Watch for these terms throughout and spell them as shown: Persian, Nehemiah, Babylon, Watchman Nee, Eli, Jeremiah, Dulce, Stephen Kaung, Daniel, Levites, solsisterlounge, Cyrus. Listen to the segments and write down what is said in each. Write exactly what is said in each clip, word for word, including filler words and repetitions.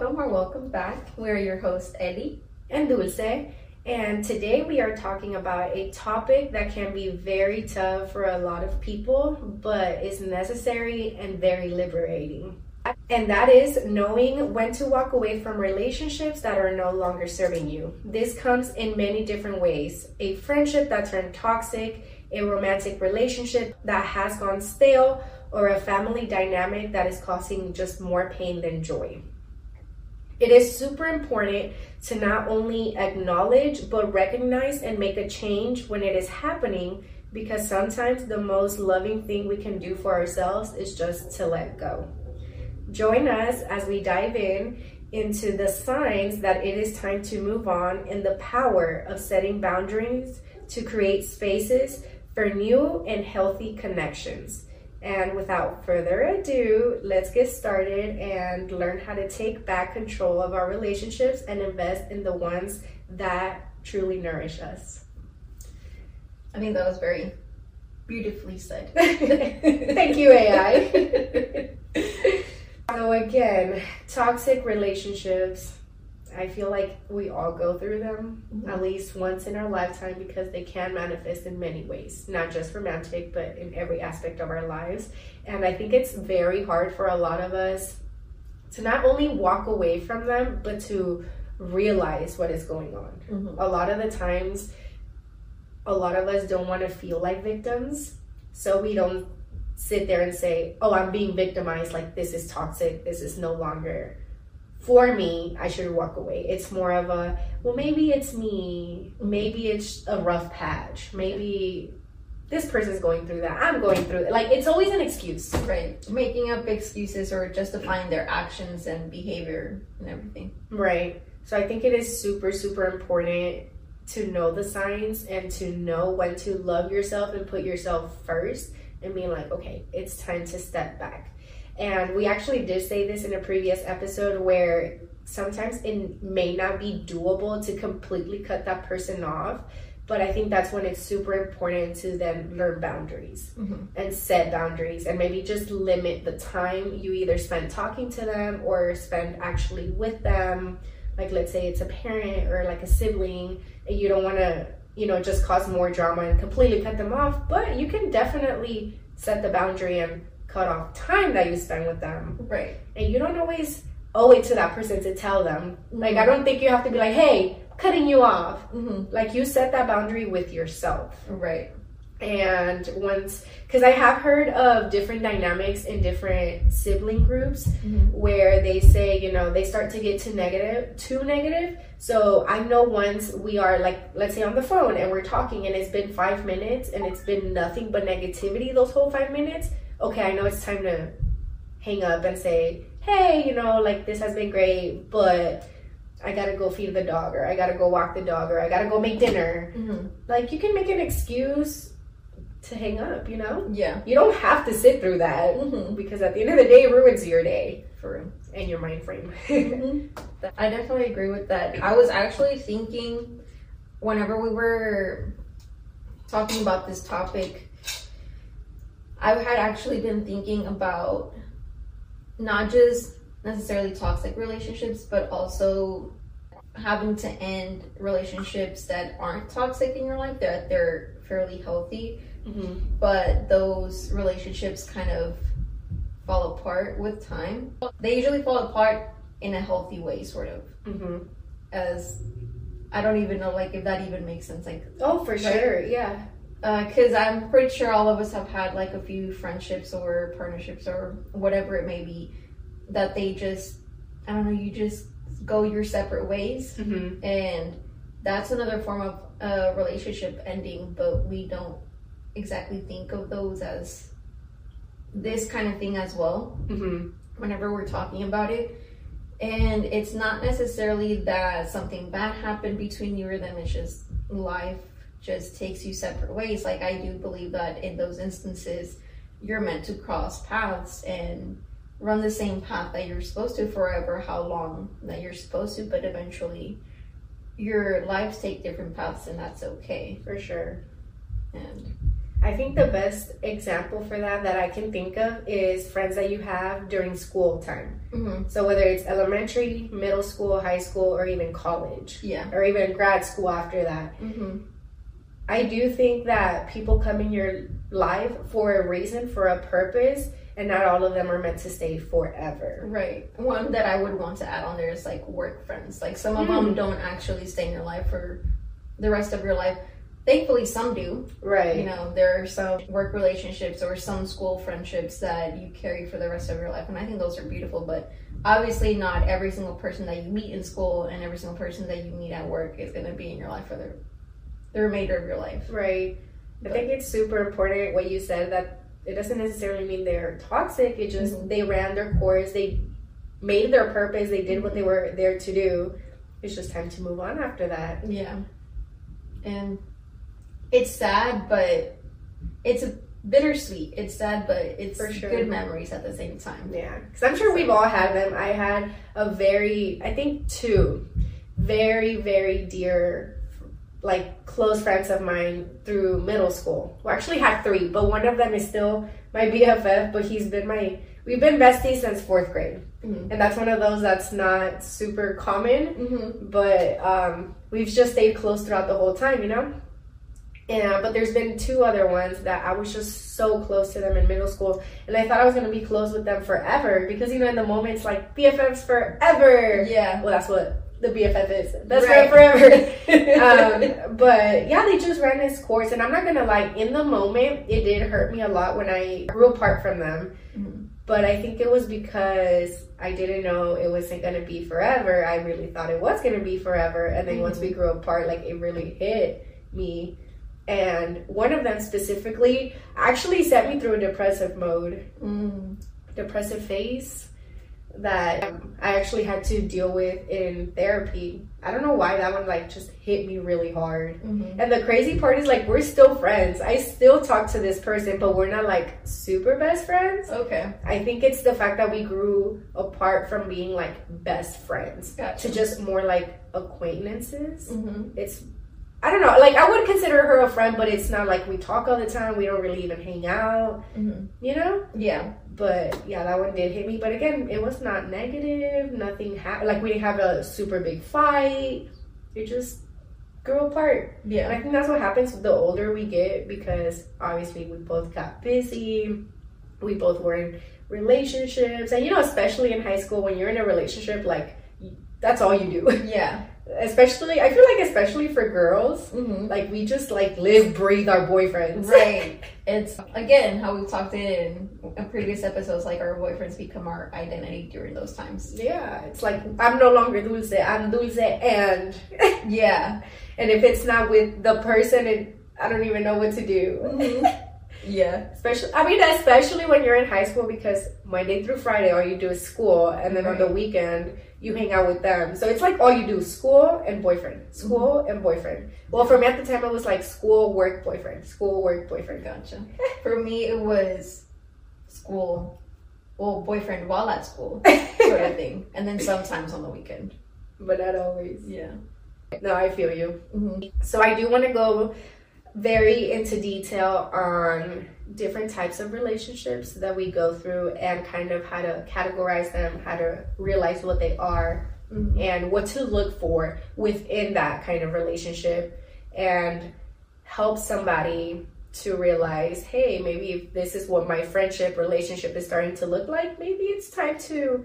Welcome or welcome back. We are your hosts Eli and Dulce, and today we are talking about a topic that can be very tough for a lot of people, but is necessary and very liberating. And that is knowing when to walk away from relationships that are no longer serving you. This comes in many different ways. A friendship that turned toxic, a romantic relationship that has gone stale, or a family dynamic that is causing just more pain than joy. It is super important to not only acknowledge, but recognize and make a change when it is happening, because sometimes the most loving thing we can do for ourselves is just to let go. Join us as we dive in into the signs that it is time to move on and the power of setting boundaries to create spaces for new and healthy connections. And without further ado, let's get started and learn how to take back control of our relationships and invest in the ones that truly nourish us. I think that was very beautifully said. Thank you, A I. So again, toxic relationships. I feel like we all go through them mm-hmm. at least once in our lifetime, because they can manifest in many ways, not just romantic, but in every aspect of our lives. And I think it's very hard for a lot of us to not only walk away from them, but to realize what is going on. Mm-hmm. A lot of the times, a lot of us don't want to feel like victims, so we don't sit there and say, oh, I'm being victimized, like this is toxic, this is no longer for me, I should walk away. It's more of a, well, maybe it's me. Maybe it's a rough patch. Maybe this person's going through that. I'm going through it. Like, it's always an excuse. Right. Making up excuses or justifying their actions and behavior and everything. Right. So I think it is super, super important to know the signs and to know when to love yourself and put yourself first and be like, okay, it's time to step back. And we actually did say this in a previous episode, where sometimes it may not be doable to completely cut that person off. But I think that's when it's super important to then learn boundaries mm-hmm. and set boundaries, and maybe just limit the time you either spend talking to them or spend actually with them. Like, let's say it's a parent or like a sibling, and you don't want to, you know, just cause more drama and completely cut them off. But you can definitely set the boundary and cut off time that you spend with them. Right. And you don't always owe it to that person to tell them. Like, I don't think you have to be like, hey, cutting you off. Mm-hmm. Like, you set that boundary with yourself. Right. And once, because I have heard of different dynamics in different sibling groups mm-hmm. where they say, you know, they start to get too negative, too negative. So I know once we are like, let's say on the phone and we're talking and it's been five minutes and it's been nothing but negativity those whole five minutes. Okay, I know it's time to hang up and say, hey, you know, like, this has been great, but I gotta go feed the dog, or I gotta go walk the dog, or I gotta go make dinner. Mm-hmm. Like, you can make an excuse to hang up, you know? Yeah. You don't have to sit through that mm-hmm. because at the end of the day, it ruins your day. For real. And your mind frame. mm-hmm. I definitely agree with that. I was actually thinking, whenever we were talking about this topic, I had actually been thinking about not just necessarily toxic relationships, but also having to end relationships that aren't toxic in your life, that they're, they're fairly healthy, mm-hmm. but those relationships kind of fall apart with time. They usually fall apart in a healthy way, sort of, mm-hmm. as I don't even know, like, if that even makes sense. Like, oh, for right? sure, yeah. Because uh, I'm pretty sure all of us have had like a few friendships or partnerships or whatever it may be that they just, I don't know, you just go your separate ways. Mm-hmm. And that's another form of uh, relationship ending, but we don't exactly think of those as this kind of thing as well mm-hmm. whenever we're talking about it. And it's not necessarily that something bad happened between you or them, it's just life just takes you separate ways. Like, I do believe that in those instances, you're meant to cross paths and run the same path that you're supposed to forever, how long that you're supposed to, but eventually your lives take different paths, and that's okay. For sure. And I think the best example for that that I can think of is friends that you have during school time. Mm-hmm. So whether it's elementary, middle school, high school, or even college. Yeah. Or even grad school after that. Mm-hmm. I do think that people come in your life for a reason, for a purpose, and not all of them are meant to stay forever. Right. One that I would want to add on there is like work friends. Like some of mm. them don't actually stay in your life for the rest of your life. Thankfully, some do. Right. You know, there are some work relationships or some school friendships that you carry for the rest of your life. And I think those are beautiful. But obviously not every single person that you meet in school and every single person that you meet at work is going to be in your life for the, the remainder of your life. Right. But I think it's super important what you said, that it doesn't necessarily mean they're toxic. It just, mm-hmm. they ran their course. They made their purpose. They did what they were there to do. It's just time to move on after that. Yeah. And it's sad, but it's a bittersweet. It's sad, but it's for sure good memories at the same time. Yeah, because I'm sure we've all had them. I had a very, I think two, very, very dear, like close friends of mine through middle school. Well, I actually had three, but one of them is still my B F F, but he's been my, we've been besties since fourth grade. Mm-hmm. And that's one of those that's not super common, mm-hmm. but um, we've just stayed close throughout the whole time, you know? Yeah, but there's been two other ones that I was just so close to them in middle school. And I thought I was going to be close with them forever because, you know, in the moment, it's like B F Fs forever. Yeah. Well, that's what the B F F is. Best friend forever. um, but, yeah, they just ran this course. And I'm not going to lie, in the moment, it did hurt me a lot when I grew apart from them. Mm-hmm. But I think it was because I didn't know it wasn't going to be forever. I really thought it was going to be forever. And then mm-hmm. once we grew apart, like, it really hit me. And one of them specifically actually sent me through a depressive mode, mm. depressive phase that um, I actually had to deal with in therapy. I don't know why that one like just hit me really hard. Mm-hmm. And the crazy part is like we're still friends. I still talk to this person, but we're not like super best friends. Okay. I think it's the fact that we grew apart from being like best friends gotcha. To just more like acquaintances. Mm-hmm. It's I don't know, like I would consider her a friend, but it's not like we talk all the time. We don't really even hang out, mm-hmm. you know? Yeah. But yeah, that one did hit me. But again, it was not negative. Nothing happened. Like we didn't have a super big fight. It just grew apart. Yeah. And I think that's what happens the older we get because obviously we both got busy. We both were in relationships. And you know, especially in high school, when you're in a relationship, like that's all you do. Yeah. Especially, I feel like especially for girls, mm-hmm. like we just like live, breathe our boyfriends. Right. It's, again, how we've talked in, in previous episodes, like our boyfriends become our identity during those times. Yeah. It's like, I'm no longer Dulce, I'm Dulce and... yeah. And if it's not with the person, it, I don't even know what to do. Mm-hmm. Yeah. Especially, I mean, especially when you're in high school because Monday through Friday, all you do is school. And then right. on the weekend, you hang out with them. So it's like all you do is school and boyfriend, school mm-hmm. and boyfriend. Well, for me at the time, it was like school, work, boyfriend, school, work, boyfriend. Gotcha. For me, it was school, well, boyfriend while at school sort of thing. And then sometimes on the weekend. But not always. Yeah. No, I feel you. Mm-hmm. So I do want to go very into detail on different types of relationships that we go through and kind of how to categorize them, how to realize what they are, mm-hmm. and what to look for within that kind of relationship and help somebody to realize, hey, maybe if this is what my friendship relationship is starting to look like, maybe it's time to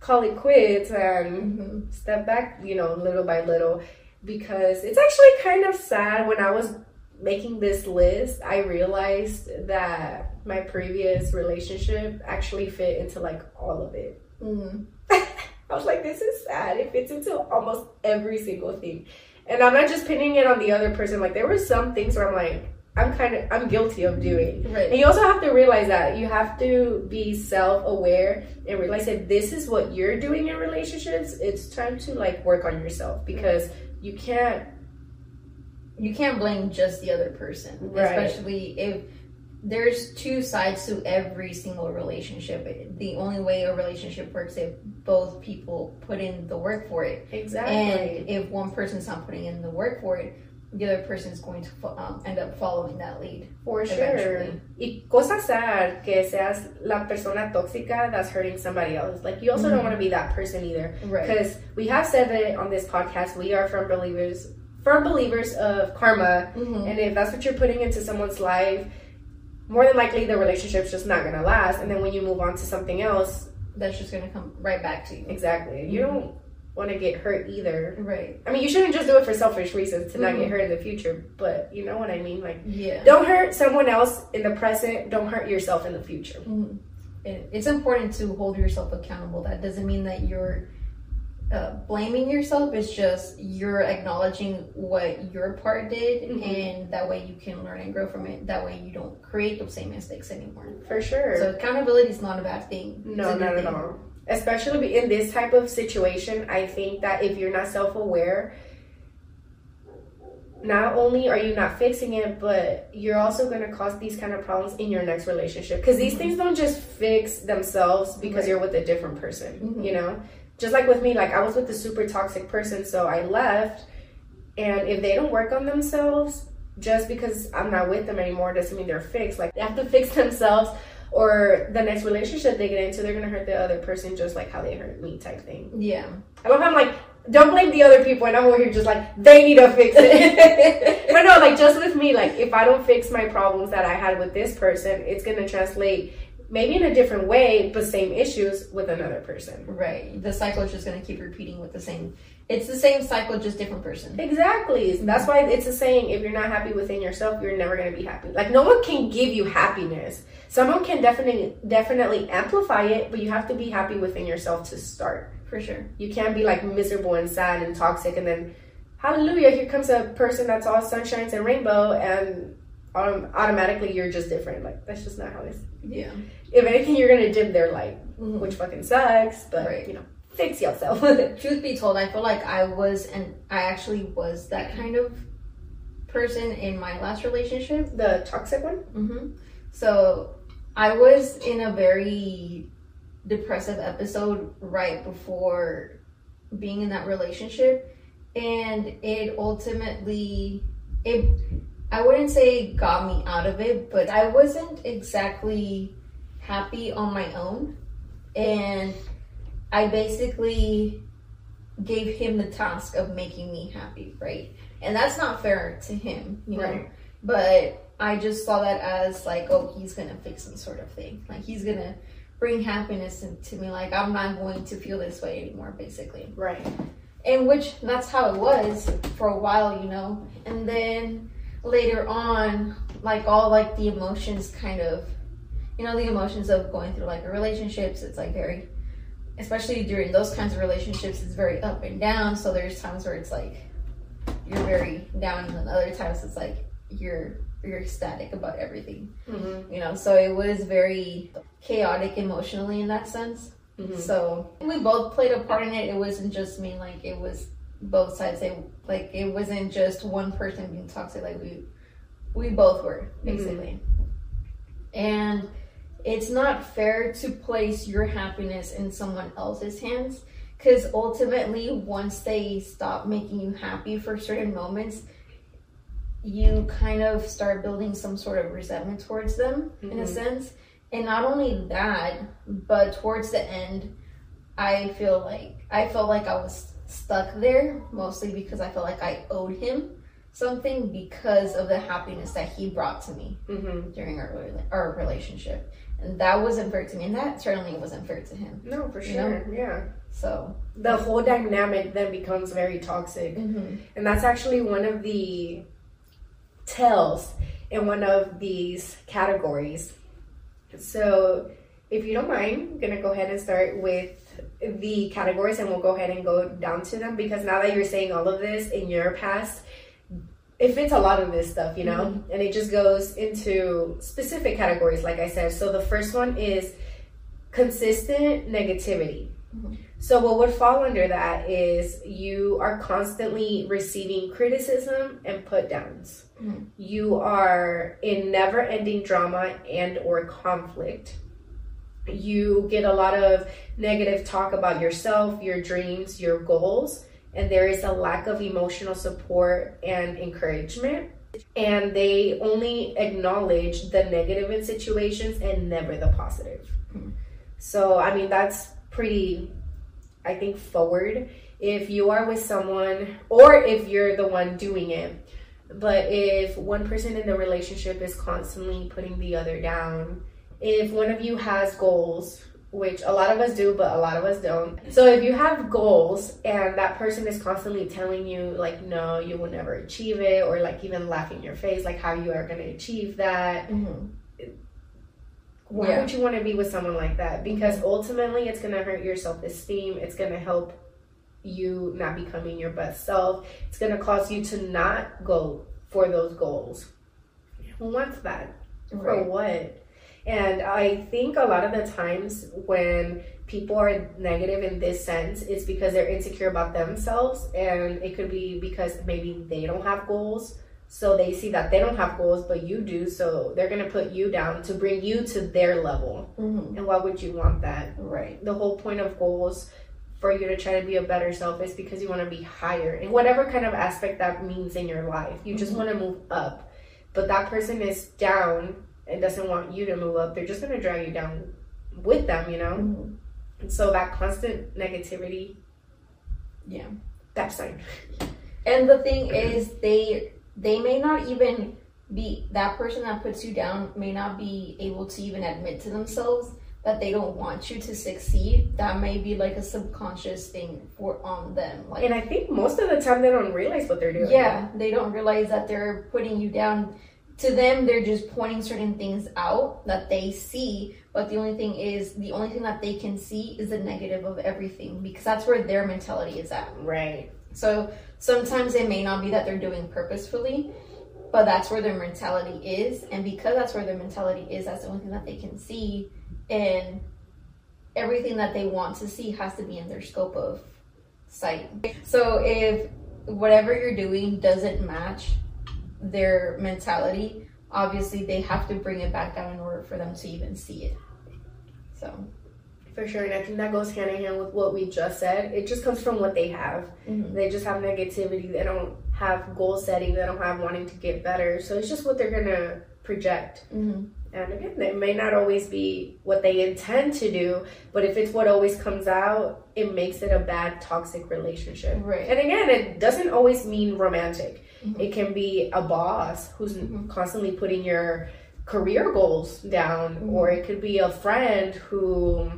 call it quits and mm-hmm. step back, you know, little by little. Because it's actually kind of sad. When I was making this list, I realized that my previous relationship actually fit into like all of it. Mm-hmm. I was like, this is sad. It fits into almost every single thing. And I'm not just pinning it on the other person. Like there were some things where I'm like, I'm kind of, I'm guilty of doing. Right. And you also have to realize that. You have to be self-aware and realize that this is what you're doing in relationships. It's time to like work on yourself because you can't you can't blame just the other person, right. Especially if there's two sides to every single relationship. The only way a relationship works if both people put in the work for it. Exactly. And if one person's not putting in the work for it, the other person is going to um, end up following that lead. For eventually. Sure. Y cosa sad que seas la persona tóxica that's hurting somebody else. Like, you also mm-hmm. don't want to be that person either. Right. Because we have said that on this podcast, we are firm believers, firm believers of karma. Mm-hmm. And if that's what you're putting into someone's life, more than likely the relationship's just not going to last. And then when you move on to something else, that's just going to come right back to you. Exactly. Mm-hmm. You don't want to get hurt either. Right. I mean, you shouldn't just do it for selfish reasons to not mm-hmm. get hurt in the future, but you know what I mean? Like, yeah. Don't hurt someone else in the present. Don't hurt yourself in the future. Mm-hmm. It, it's important to hold yourself accountable. That doesn't mean that you're uh, blaming yourself. It's just you're acknowledging what your part did, mm-hmm. and that way you can learn and grow from it. That way you don't create those same mistakes anymore. For sure. So accountability is not a bad thing. No, not thing. At all. Especially in this type of situation, I think that if you're not self-aware, not only are you not fixing it, but you're also going to cause these kind of problems in your next relationship. Because these mm-hmm. things don't just fix themselves because right. you're with a different person, mm-hmm. you know? Just like with me, like I was with a super toxic person, so I left. And if they don't work on themselves, just because I'm not with them anymore doesn't mean they're fixed. Like, they have to fix themselves. Or the next relationship they get into, they're going to hurt the other person just like how they hurt me type thing. Yeah. I love how I'm like, don't blame the other people. And I'm over here just like, they need to fix it. But no, like just with me, like if I don't fix my problems that I had with this person, it's going to translate maybe in a different way, but same issues with another person. Right. The cycle is just going to keep repeating with the same. It's the same cycle, just different person. Exactly. That's why it's a saying, if you're not happy within yourself, you're never going to be happy. Like, no one can give you happiness. Someone can definitely definitely amplify it, but you have to be happy within yourself to start. For sure. You can't be, like, miserable and sad and toxic, and then, hallelujah, here comes a person that's all sunshines and rainbow, and autom- automatically you're just different. Like, that's just not how it is. Yeah. If anything, you're going to dim their light, mm-hmm. which fucking sucks, but, right. you know. Fix yourself. Truth be told, I feel like I was and I actually was that kind of person in my last relationship. The toxic one? Mm-hmm. So I was in a very depressive episode right before being in that relationship, and it ultimately it I wouldn't say got me out of it, but I wasn't exactly happy on my own, and I basically gave him the task of making me happy, right? And that's not fair to him, you know? Right. But I just saw that as like, oh, he's going to fix some sort of thing. Like, he's going to bring happiness to me. Like, I'm not going to feel this way anymore, basically. Right. And which, that's how it was for a while, you know? And then later on, like, all like the emotions kind of, you know, the emotions of going through like relationships, it's like very... especially during those kinds of relationships, it's very up and down. So there's times where it's like you're very down, and then other times it's like you're you're ecstatic about everything. Mm-hmm. You know, so it was very chaotic emotionally in that sense. Mm-hmm. So we both played a part in it. It wasn't just me. Like, it was both sides. It, like it wasn't just one person being toxic. Like we we both were, basically. Mm-hmm. And it's not fair to place your happiness in someone else's hands, because ultimately once they stop making you happy for certain moments, you kind of start building some sort of resentment towards them, mm-hmm. in a sense. And not only that, but towards the end, I feel like I felt like I was stuck there, mostly because I felt like I owed him something because of the happiness that he brought to me, mm-hmm. during our our relationship. And that wasn't fair to me, and that certainly wasn't fair to him. No, for sure, you know? Yeah. So the whole dynamic then becomes very toxic. Mm-hmm. And that's actually one of the tells in one of these categories. So if you don't mind, I'm going to go ahead and start with the categories, and we'll go ahead and go down to them, because now that you're saying all of this in your past, it fits a lot of this stuff, you know, mm-hmm. and it just goes into specific categories, like I said. So the first one is consistent negativity. Mm-hmm. So what would fall under that is you are constantly receiving criticism and put downs. Mm-hmm. You are in never ending drama and or conflict. You get a lot of negative talk about yourself, your dreams, your goals. and there is a lack of emotional support and encouragement, and they only acknowledge the negative in situations and never the positive. Mm-hmm. So I mean, that's pretty, I think, forward if you are with someone or if you're the one doing it. But if one person in the relationship is constantly putting the other down, if one of you has goals, which a lot of us do, but a lot of us don't. So if you have goals and that person is constantly telling you like, no, you will never achieve it, or like even laughing in your face, like how you are going to achieve that. Mm-hmm. Why yeah. would you want to be with someone like that? Because ultimately it's going to hurt your self-esteem. It's going to help you not becoming your best self. It's going to cause you to not go for those goals. Who wants that? Right. For what? And I think a lot of the times when people are negative in this sense, it's because they're insecure about themselves, and it could be because maybe they don't have goals. So they see that they don't have goals, but you do. So they're going to put you down to bring you to their level. Mm-hmm. And why would you want that? Right. The whole point of goals for you to try to be a better self is because you want to be higher in whatever kind of aspect that means in your life. You just mm-hmm. want to move up. But that person is down and doesn't want you to move up. They're just going to drag you down with them, you know? Mm-hmm. And so that constant negativity. Yeah. That's fine. And the thing is, they... They may not even be, that person that puts you down may not be able to even admit to themselves that they don't want you to succeed. That may be like a subconscious thing for on them. Like, and I think most of the time they don't realize what they're doing. Yeah, they don't realize that they're putting you down. To them, they're just pointing certain things out that they see, but the only thing is, the only thing that they can see is the negative of everything, because that's where their mentality is at. Right. So sometimes it may not be that they're doing purposefully, but that's where their mentality is. And because that's where their mentality is, that's the only thing that they can see. And everything that they want to see has to be in their scope of sight. So if whatever you're doing doesn't match their mentality, obviously they have to bring it back down in order for them to even see it. So... For sure, and I think that goes hand in hand with what we just said. It just comes from what they have. Mm-hmm. They just have negativity. They don't have goal setting. They don't have wanting to get better. So it's just what they're going to project. Mm-hmm. And again, it may not always be what they intend to do, but if it's what always comes out, it makes it a bad, toxic relationship. Right. And again, it doesn't always mean romantic. Mm-hmm. It can be a boss who's mm-hmm. constantly putting your career goals down, mm-hmm. or it could be a friend who...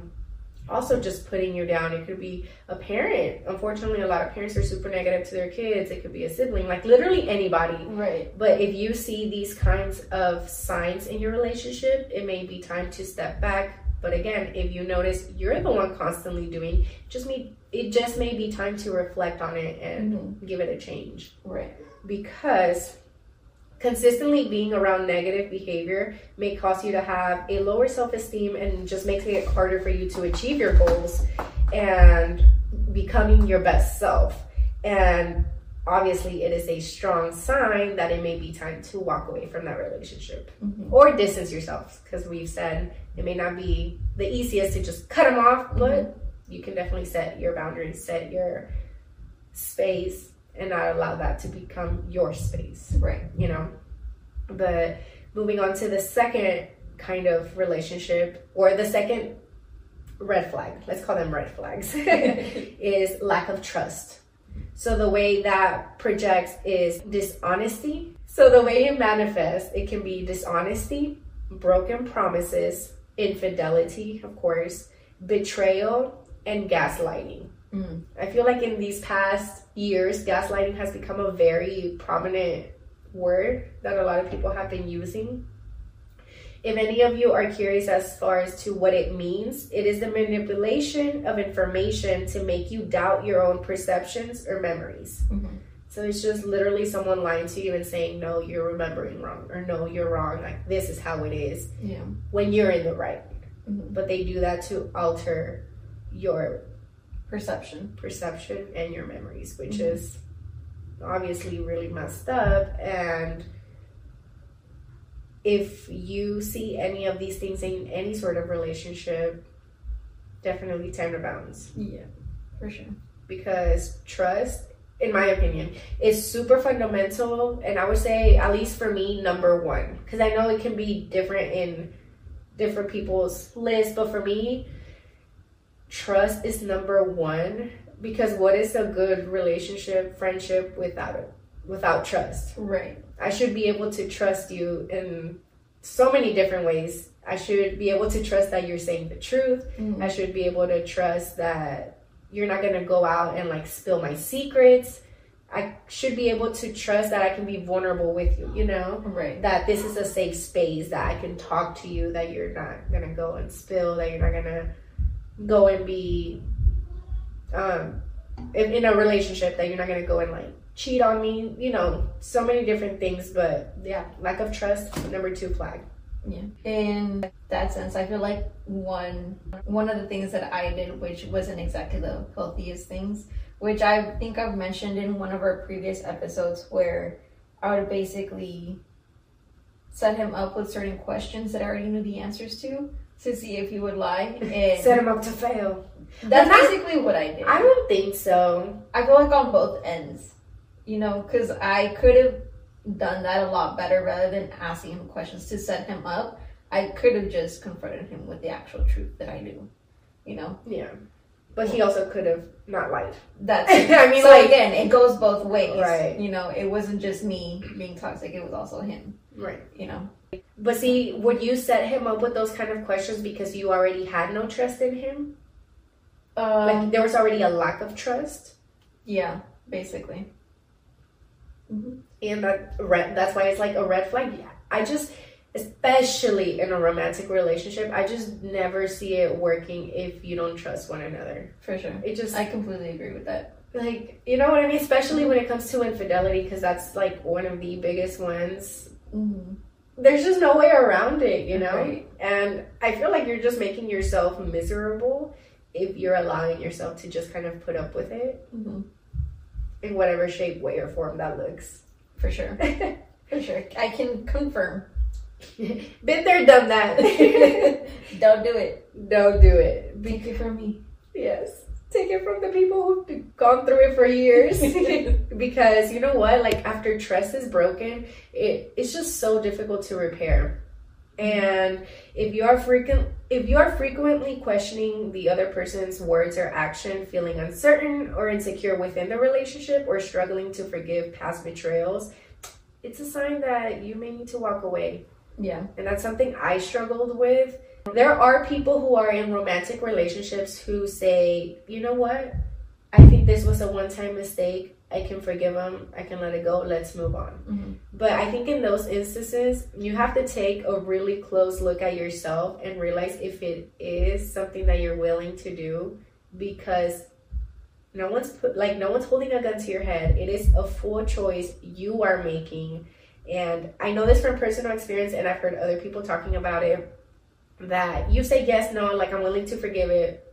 also just putting you down. It could be a parent. Unfortunately, a lot of parents are super negative to their kids. It could be a sibling, like literally anybody. Right. But if you see these kinds of signs in your relationship, it may be time to step back. But again, if you notice you're the one constantly doing, just me, it just may be time to reflect on it and mm-hmm. give it a change. Right. Because consistently being around negative behavior may cause you to have a lower self-esteem and just makes it harder for you to achieve your goals and becoming your best self. And obviously it is a strong sign that it may be time to walk away from that relationship mm-hmm. or distance yourself, because we've said it may not be the easiest to just cut them off, mm-hmm. but you can definitely set your boundaries, set your space, and not allow that to become your space, right? You know, but moving on to the second kind of relationship, or the second red flag, let's call them red flags, is lack of trust. So the way that projects is dishonesty. So the way it manifests, it can be dishonesty, broken promises, infidelity, of course, betrayal, and gaslighting. Mm. I feel like in these past years, gaslighting has become a very prominent word that a lot of people have been using. If any of you are curious as far as to what it means, it is the manipulation of information to make you doubt your own perceptions or memories. Mm-hmm. So it's just literally someone lying to you and saying, no, you're remembering wrong, or no, you're wrong, like this is how it is, yeah. when you're in the right. Mm-hmm. But they do that to alter your Perception. Perception and your memories, which mm-hmm. is obviously really messed up. And if you see any of these things in any sort of relationship, definitely time to bounce. Yeah, for sure. Because trust in my opinion, is super fundamental, and I would say, at least for me, number one, because I know it can be different in different people's lists, but for me, trust is number one, because what is a good relationship, friendship without it, without trust? Right. I should be able to trust you in so many different ways. I should be able to trust that you're saying the truth. Mm-hmm. I should be able to trust that you're not going to go out and like spill my secrets. I should be able to trust that I can be vulnerable with you, you know? Right. That this is a safe space, that I can talk to you, that you're not going to go and spill, that you're not going to go and be um, in, in a relationship, that you're not going to go and like cheat on me, you know, so many different things. But yeah, lack of trust, number two flag. Yeah. In that sense, I feel like one one of the things that I did, which wasn't exactly the healthiest things, which I think I've mentioned in one of our previous episodes, where I would basically set him up with certain questions that I already knew the answers to, to see if he would lie. And set him up to fail. That's not basically what I did. I don't think so. I feel like on both ends, you know, because I could have done that a lot better rather than asking him questions to set him up. I could have just confronted him with the actual truth that I knew, you know? Yeah. But he also could have not lied. That's I mean, so like, again, it goes both ways. Right. You know, it wasn't just me being toxic, it was also him. Right. You know? But see, would you set him up with those kind of questions because you already had no trust in him? Um, like, there was already a lack of trust? Yeah, basically. Mm-hmm. And that red, that's why it's like a red flag. Yeah, I just, especially in a romantic relationship, I just never see it working if you don't trust one another. For sure. It just, I completely agree with that. Like, you know what I mean? Especially when it comes to infidelity, because that's like one of the biggest ones. Mm-hmm. There's just no way around it, you know? Right. And I feel like you're just making yourself miserable if you're allowing yourself to just kind of put up with it. Mm-hmm. In whatever shape, way, or form that looks. For sure. For sure. I can confirm. Been there, done that. Don't do it. Don't do it. Be- Take it from me. Yes. Take it from the people who've gone through it for years. Because you know what? Like, after trust is broken, it, it's just so difficult to repair. And if you are frequent, if you are frequently questioning the other person's words or action, feeling uncertain or insecure within the relationship, or struggling to forgive past betrayals, it's a sign that you may need to walk away. Yeah. And that's something I struggled with. There are people who are in romantic relationships who say, you know what? I think this was a one-time mistake. I can forgive them. I can let it go. Let's move on. Mm-hmm. But I think in those instances, you have to take a really close look at yourself and realize if it is something that you're willing to do, because no one's put, like no one's holding a gun to your head. It is a full choice you are making. And I know this from personal experience, and I've heard other people talking about it, that you say yes, no, like I'm willing to forgive it,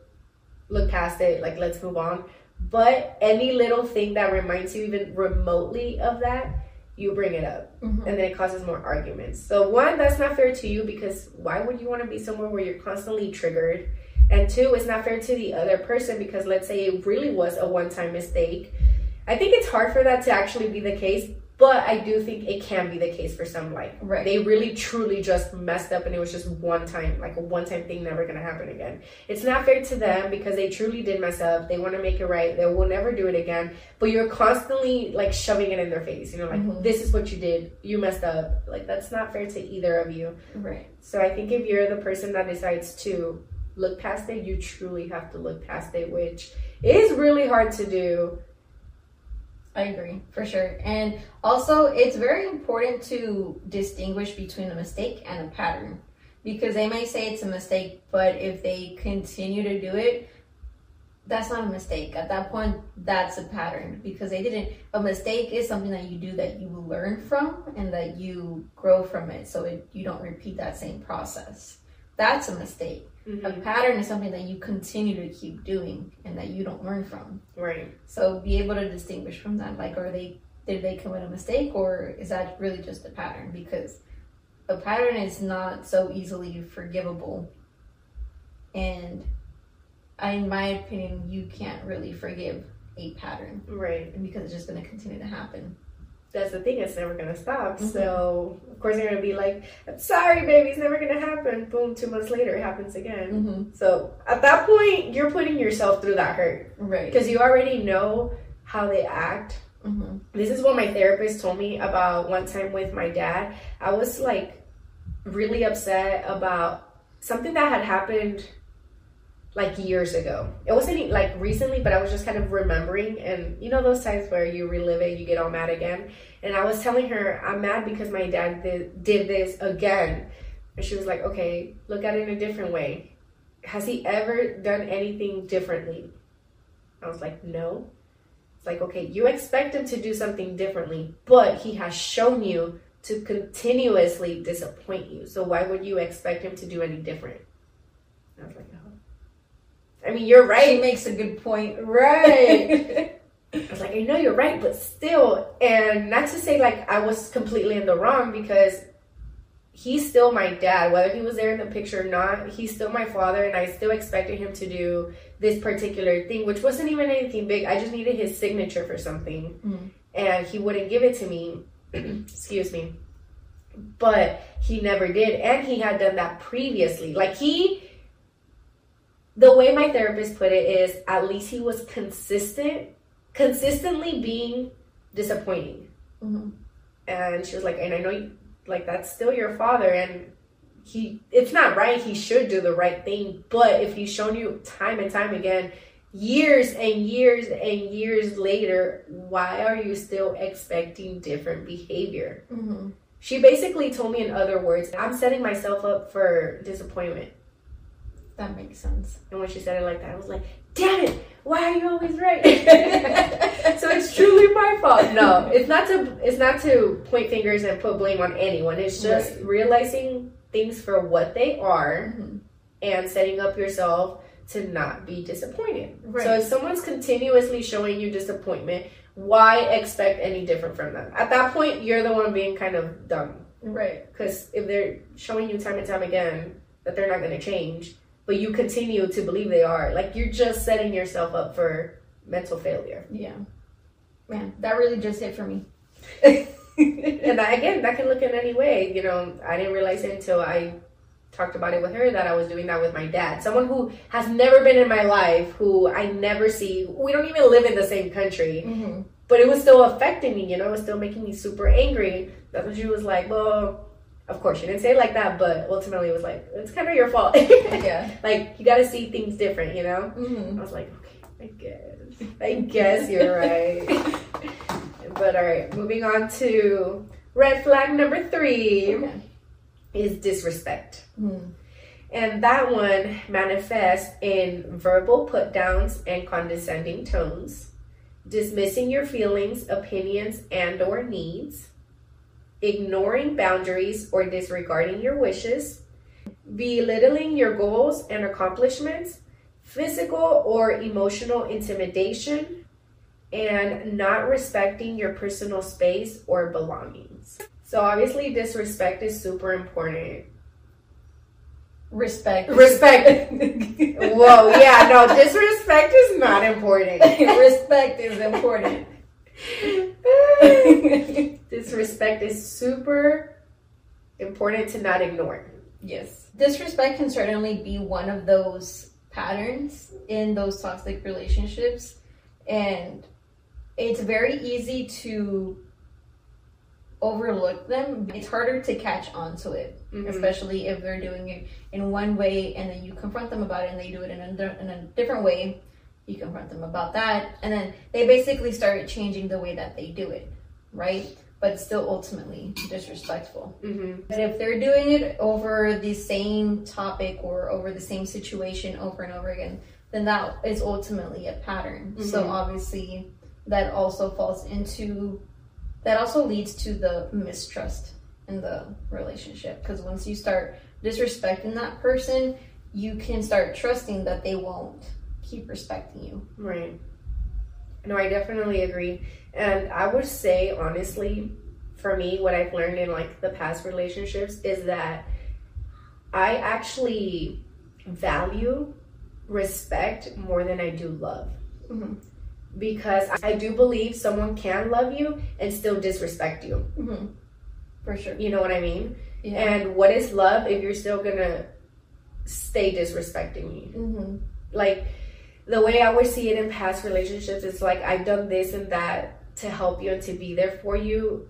look past it, like let's move on. But any little thing that reminds you even remotely of that, you bring it up. Mm-hmm. And then it causes more arguments. So one, that's not fair to you, because why would you want to be somewhere where you're constantly triggered? And two, it's not fair to the other person, because let's say it really was a one-time mistake. I think it's hard for that to actually be the case, but I do think it can be the case for some, like, right. They really truly just messed up, and it was just one time, like a one-time thing, never going to happen again. It's not fair to them, because they truly did mess up. They want to make it right. They will never do it again. But you're constantly, like, shoving it in their face. You know, like, mm-hmm. This is what you did. You messed up. Like, that's not fair to either of you. Right. So I think if you're the person that decides to look past it, you truly have to look past it, which is really hard to do. I agree, for sure. And also, it's very important to distinguish between a mistake and a pattern, because they may say it's a mistake, but if they continue to do it, that's not a mistake. At that point, that's a pattern, because they didn't. A mistake is something that you do that you learn from and that you grow from it, so it, you don't repeat that same process. That's a mistake. Mm-hmm. A pattern is something that you continue to keep doing and that you don't learn from. Right. So be able to distinguish from that. Like, are they, did they commit a mistake, or is that really just a pattern? Because a pattern is not so easily forgivable. And in my opinion, you can't really forgive a pattern, right? And because it's just going to continue to happen. That's the thing, it's never going to stop. Mm-hmm. So of course you're going to be like, I'm sorry, baby, it's never going to happen. Boom, two months later, it happens again. Mm-hmm. So at that point, you're putting yourself through that hurt. Right. Because you already know how they act. Mm-hmm. This is what my therapist told me about one time with my dad. I was like really upset about something that had happened like years ago. It wasn't like recently, but I was just kind of remembering, and you know those times where you relive it, you get all mad again. And I was telling her, I'm mad because my dad did, did this again. And she was like, okay, look at it in a different way. Has he ever done anything differently? I was like, no. It's like, okay, you expect him to do something differently, but he has shown you to continuously disappoint you. So why would you expect him to do any different? And I was like, no. I mean, you're right. She makes a good point. Right. I was like, I know you're right, but still. And not to say like I was completely in the wrong, because he's still my dad. Whether he was there in the picture or not, he's still my father. And I still expected him to do this particular thing, which wasn't even anything big. I just needed his signature for something. Mm-hmm. And he wouldn't give it to me. Excuse me. But he never did. And he had done that previously. Like he... The way my therapist put it is, at least he was consistent, consistently being disappointing. Mm-hmm. And she was like, and I know you, like, that's still your father, and he, it's not right. He should do the right thing. But if he's shown you time and time again, years and years and years later, why are you still expecting different behavior? Mm-hmm. She basically told me, in other words, I'm setting myself up for disappointment. That makes sense. And when she said it like that, I was like, damn it, why are you always right? So it's truly my fault. No, it's not to it's not to point fingers and put blame on anyone. It's just right. Realizing things for what they are, mm-hmm. and setting up yourself to not be disappointed. Right. So if someone's continuously showing you disappointment, why expect any different from them? At that point, you're the one being kind of dumb. Right. Because if they're showing you time and time again that they're not going to change, but you continue to believe they are, like, you're just setting yourself up for mental failure. Yeah. Man, that really just hit for me. And I, again, that can look in any way. You know, I didn't realize it until I talked about it with her that I was doing that with my dad. Someone who has never been in my life, who I never see. We don't even live in the same country. Mm-hmm. But it was still affecting me, you know. It was still making me super angry. That's when she was like, well... Of course, she didn't say it like that, but ultimately it was like, it's kind of your fault. Yeah. Like, you got to see things different, you know? Mm-hmm. I was like, okay, I guess. I guess you're right. But all right, moving on to red flag number three, okay, is disrespect. Mm. And that one manifests in verbal put-downs and condescending tones, dismissing your feelings, opinions, and or needs, ignoring boundaries or disregarding your wishes, belittling your goals and accomplishments, physical or emotional intimidation, and not respecting your personal space or belongings. So obviously disrespect is super important. Respect. Respect. Whoa, yeah, no, disrespect is not important. Respect is important. Disrespect is super important to not ignore. Yes. Disrespect can certainly be one of those patterns in those toxic relationships. And it's very easy to overlook them. It's harder to catch on to it, mm-hmm. especially if they're doing it in one way and then you confront them about it and they do it in a, in a different way. You confront them about that, and then they basically start changing the way that they do it, right? But still ultimately disrespectful. Mm-hmm. But if they're doing it over the same topic or over the same situation over and over again, then that is ultimately a pattern. Mm-hmm. So obviously that also falls into, that also leads to the mistrust in the relationship. Because once you start disrespecting that person, you can start trusting that they won't keep respecting you. Right. No, I definitely agree. And I would say, honestly, for me, what I've learned in like the past relationships is that I actually value respect more than I do love. Mm-hmm. because I do believe someone can love you and still disrespect you. Mm-hmm. For sure. You know what I mean? Yeah. And what is love if you're still gonna stay disrespecting me? Mm-hmm. Like, the way I would see it in past relationships is like, I've done this and that to help you and to be there for you,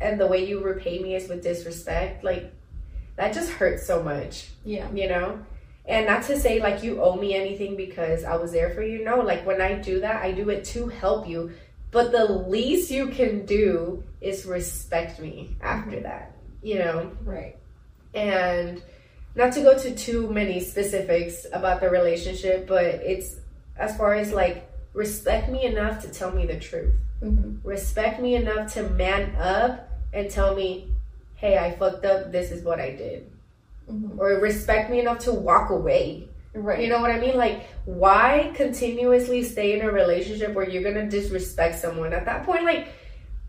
and the way you repay me is with disrespect. Like, that just hurts so much. Yeah. You know? And not to say like you owe me anything because I was there for you. No, like when I do that, I do it to help you. But the least you can do is respect me after that, you know? Right. And not to go to too many specifics about the relationship, but it's as far as like, respect me enough to tell me the truth. Mm-hmm. Respect me enough to man up and tell me, hey, I fucked up. This is what I did. Mm-hmm. Or respect me enough to walk away. Right. You know what I mean? Like, why continuously stay in a relationship where you're going to disrespect someone? At that point, like,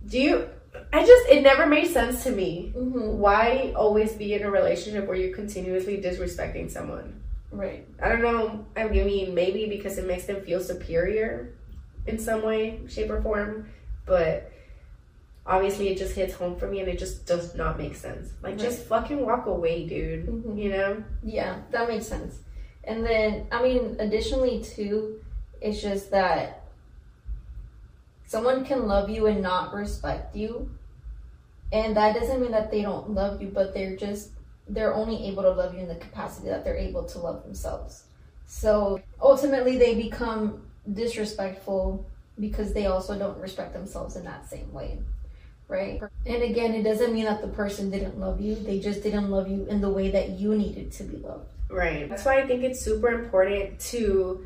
do you... I just... It never made sense to me. Mm-hmm. Why always be in a relationship where you're continuously disrespecting someone? Right. I don't know. I mean, maybe because it makes them feel superior in some way, shape, or form. But... obviously, it just hits home for me, and it just does not make sense. Like, right. Just fucking walk away, dude. Mm-hmm. You know? Yeah, that makes sense. And then, I mean, additionally, too, it's just that someone can love you and not respect you. And that doesn't mean that they don't love you, but they're just, they're only able to love you in the capacity that they're able to love themselves. So, ultimately, they become disrespectful because they also don't respect themselves in that same way. Right? And again, it doesn't mean that the person didn't love you. They just didn't love you in the way that you needed to be loved. Right. That's why I think it's super important to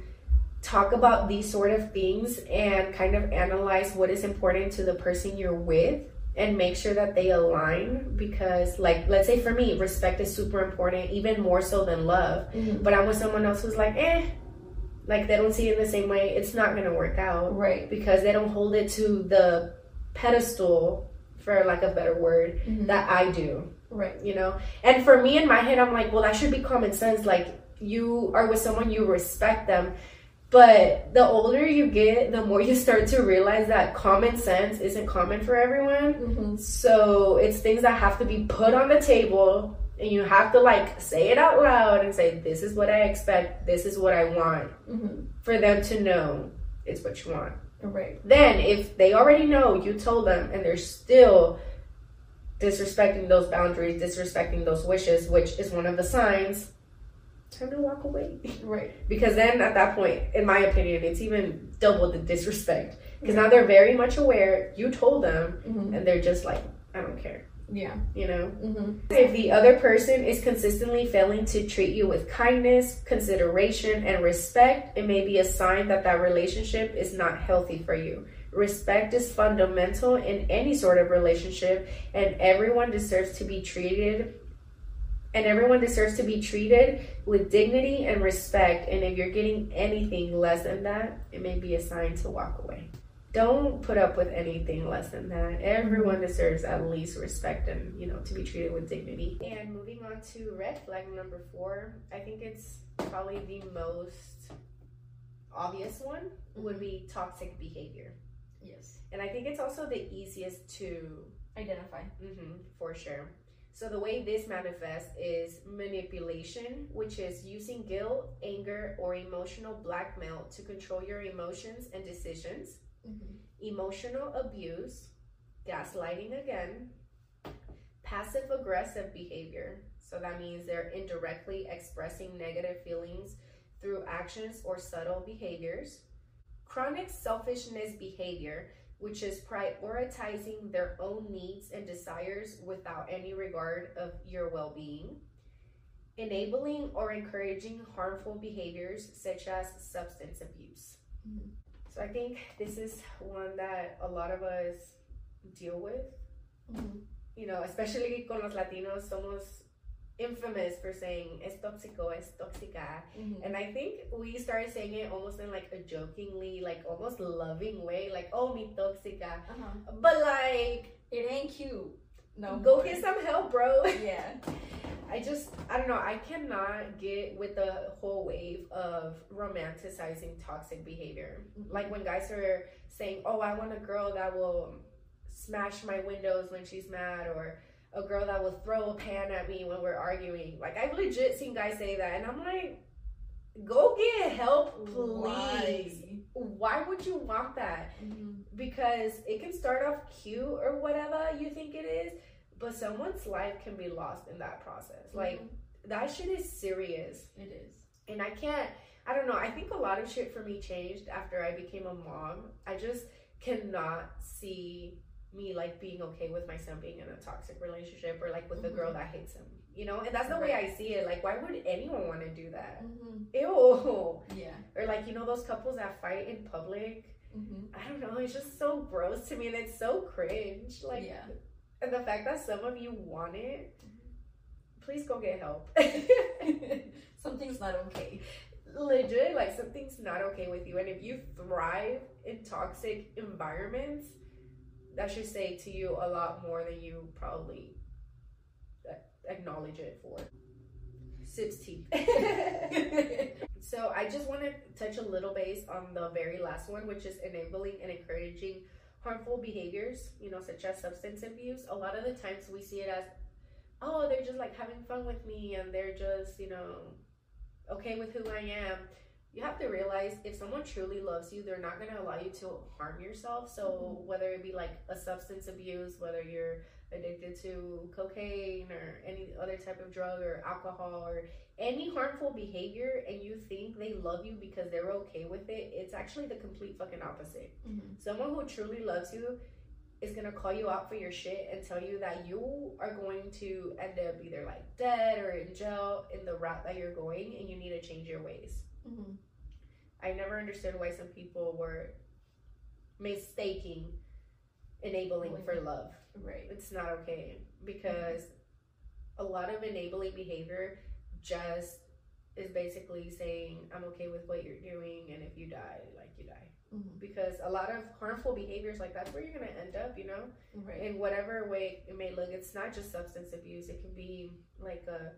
talk about these sort of things and kind of analyze what is important to the person you're with and make sure that they align. Because, like, let's say for me, respect is super important, even more so than love. Mm-hmm. But I'm with someone else who's like, eh. Like, they don't see it in the same way. It's not going to work out. Right. Because they don't hold it to the pedestal, for lack of a better word, mm-hmm. that I do. Right. You know? And for me, in my head, I'm like, well, that should be common sense. Like, you are with someone, you respect them. But the older you get, the more you start to realize that common sense isn't common for everyone. Mm-hmm. So it's things that have to be put on the table, and you have to, like, say it out loud and say, this is what I expect, this is what I want, mm-hmm. for them to know it's what you want. Right. Then if they already know, you told them, and they're still disrespecting those boundaries, disrespecting those wishes, which is one of the signs, time to walk away. Right. Because then at that point, in my opinion, it's even double the disrespect. Because mm-hmm. now they're very much aware, you told them, mm-hmm. and they're just like, I don't care. Yeah. You know? Mm-hmm. If the other person is consistently failing to treat you with kindness, consideration, and respect, it may be a sign that that relationship is not healthy for you. Respect is fundamental in any sort of relationship, and everyone deserves to be treated and everyone deserves to be treated with dignity and respect. And if you're getting anything less than that, it may be a sign to walk away. Don't put up with anything less than that. Everyone deserves at least respect and, you know, to be treated with dignity. And moving on to red flag number four, I think it's probably the most obvious one, would be toxic behavior. Yes. And I think it's also the easiest to identify. Mm-hmm, for sure. So the way this manifests is manipulation, which is using guilt, anger, or emotional blackmail to control your emotions and decisions. Mm-hmm. Emotional abuse, gaslighting again, passive aggressive behavior. So that means they're indirectly expressing negative feelings through actions or subtle behaviors. Chronic selfishness behavior, which is prioritizing their own needs and desires without any regard of your well-being. Enabling or encouraging harmful behaviors such as substance abuse. Mm-hmm. So I think this is one that a lot of us deal with, mm-hmm. you know, especially con los Latinos, somos infamous for saying es tóxico, es tóxica. Mm-hmm. And I think we started saying it almost in like a jokingly, like almost loving way, like, oh, mi tóxica. Uh-huh. But like, it ain't cute. no go more. Get some help, bro. Yeah. I just, I don't know, I cannot get with the whole wave of romanticizing toxic behavior. Mm-hmm. Like when guys are saying, oh, I want a girl that will smash my windows when she's mad, or a girl that will throw a pan at me when we're arguing. Like, I've legit seen guys say that, and I'm like, go get help, please. Why, Why would you want that? Mm-hmm. Because it can start off cute or whatever you think it is, but someone's life can be lost in that process. Mm-hmm. Like, that shit is serious. It is. And I can't, I don't know, I think a lot of shit for me changed after I became a mom. I just cannot see me, like, being okay with my son being in a toxic relationship, or, like, with mm-hmm. a girl that hates him, you know? And that's the right. way I see it. Like, why would anyone want to do that? Mm-hmm. Ew. Yeah. Or, like, you know, those couples that fight in public? Mm-hmm. I don't know. It's just so gross to me, and it's so cringe. Like, yeah. And the fact that some of you want it, please go get help. Something's not okay. Legit, like, something's not okay with you. And if you thrive in toxic environments, that should say to you a lot more than you probably acknowledge it for. Sips tea. So I just want to touch a little base on the very last one, which is enabling and encouraging harmful behaviors, you know, such as substance abuse. A lot of the times we see it as, oh, they're just like having fun with me, and they're just, you know, okay with who I am. You have to realize, if someone truly loves you, they're not going to allow you to harm yourself. So mm-hmm. whether it be like a substance abuse, whether you're addicted to cocaine or any other type of drug or alcohol or any harmful behavior, and you think they love you because they're okay with it, it's actually the complete fucking opposite. Mm-hmm. Someone who truly loves you is going to call you out for your shit and tell you that you are going to end up either like dead or in jail in the route that you're going, and you need to change your ways. Mm-hmm. I never understood why some people were mistaking enabling mm-hmm. for love. Right. It's not okay, because mm-hmm. a lot of enabling behavior just is basically saying, I'm okay with what you're doing, and if you die, like, you die. Mm-hmm. Because a lot of harmful behaviors, like, that's where you're going to end up, you know? Right. In whatever way it may look. It's not just substance abuse. It can be like a...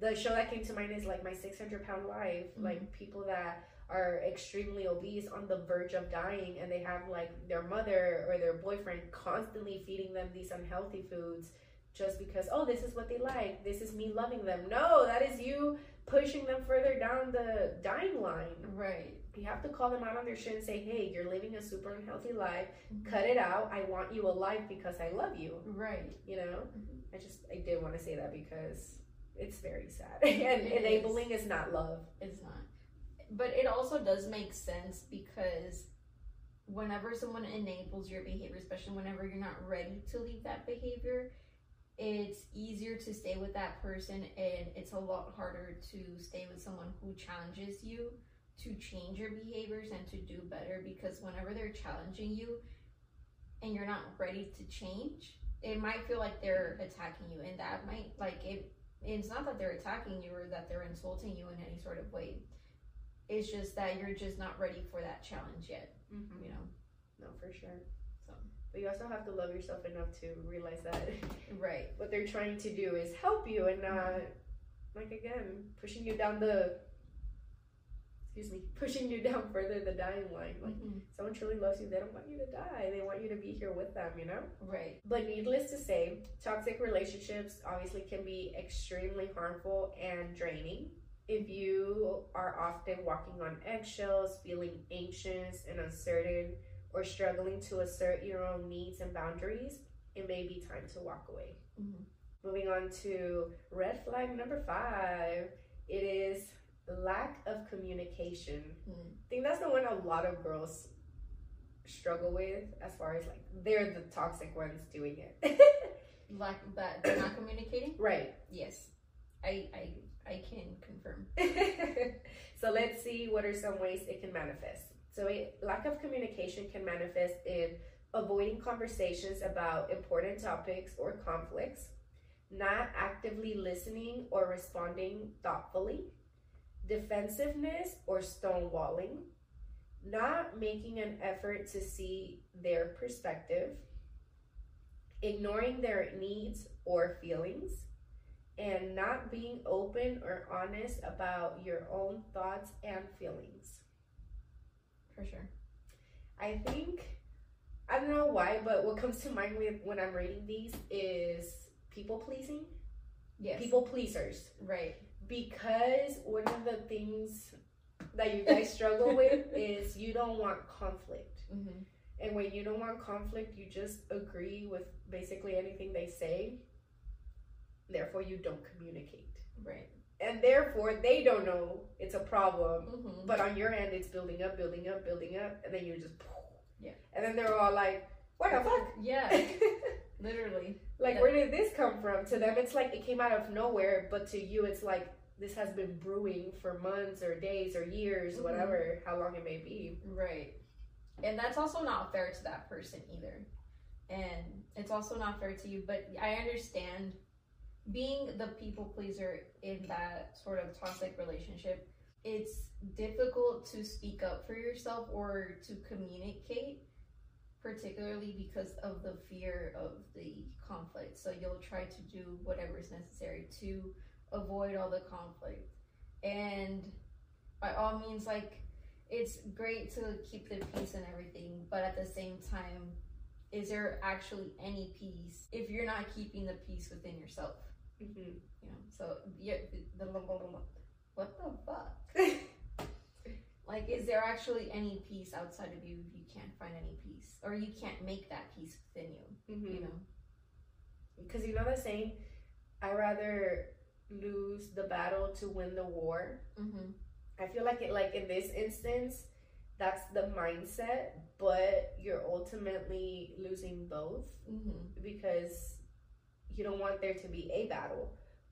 The show that came to mind is like My six hundred pound Life. Mm-hmm. Like, people that are extremely obese, on the verge of dying, and they have like their mother or their boyfriend constantly feeding them these unhealthy foods just because, oh, this is what they like, this is me loving them. No, that is you pushing them further down the dying line. Right. You have to call them out on their shit and say, hey, you're living a super unhealthy life. Mm-hmm. Cut it out. I want you alive because I love you. Right. You know, mm-hmm. I just, I did want to say that because it's very sad. And it enabling is. is not love. It's not. But it also does make sense, because whenever someone enables your behavior, especially whenever you're not ready to leave that behavior, it's easier to stay with that person, and it's a lot harder to stay with someone who challenges you to change your behaviors and to do better, because whenever they're challenging you and you're not ready to change, it might feel like they're attacking you, and that might, like, it it's not that they're attacking you or that they're insulting you in any sort of way. It's just that you're just not ready for that challenge yet. Mm-hmm. You know? No, for sure. So, but you also have to love yourself enough to realize that. Right. What they're trying to do is help you, and not, uh, like, again, pushing you down the, excuse me, pushing you down further the dying line. Like, mm-hmm. someone truly loves you, they don't want you to die. They want you to be here with them, you know? Right. But needless to say, toxic relationships obviously can be extremely harmful and draining. If you are often walking on eggshells, feeling anxious and uncertain, or struggling to assert your own needs and boundaries, it may be time to walk away. Mm-hmm. Moving on to red flag number five, it is lack of communication. Mm-hmm. I think that's the one a lot of girls struggle with, as far as like they're the toxic ones doing it. Lack that they're not communicating? Right. Yes. I I I can confirm. So let's see what are some ways it can manifest. So a lack of communication can manifest in avoiding conversations about important topics or conflicts, not actively listening or responding thoughtfully, defensiveness or stonewalling, not making an effort to see their perspective, ignoring their needs or feelings, and not being open or honest about your own thoughts and feelings. For sure. I think, I don't know why, but what comes to mind with, when I'm reading these is people pleasing. Yes. People pleasers. Right. Because one of the things that you guys struggle with is you don't want conflict. Mm-hmm. And when you don't want conflict, you just agree with basically anything they say. Therefore, you don't communicate. Right. And therefore, they don't know it's a problem. Mm-hmm. But on your end, it's building up, building up, building up. And then you're just... Yeah. And then they're all like, what the fuck? Yeah. Literally. Like, yeah. Where did this come from? To them, it's like it came out of nowhere. But to you, it's like this has been brewing for months or days or years, mm-hmm. whatever, how long it may be. Right. And that's also not fair to that person either. And it's also not fair to you. But I understand... being the people pleaser in that sort of toxic relationship, it's difficult to speak up for yourself or to communicate, particularly because of the fear of the conflict. So you'll try to do whatever is necessary to avoid all the conflict. And by all means, like, it's great to keep the peace and everything, but at the same time, is there actually any peace if you're not keeping the peace within yourself? Mm-hmm. You know, so yeah, the, the, the, what the fuck? Like, is there actually any peace outside of you if you can't find any peace, or you can't make that peace within you? Mm-hmm. You know, because you know the saying, I rather lose the battle to win the war. Mm-hmm. I feel like it, like in this instance, that's the mindset, but you're ultimately losing both, mm-hmm. because you don't want there to be a battle,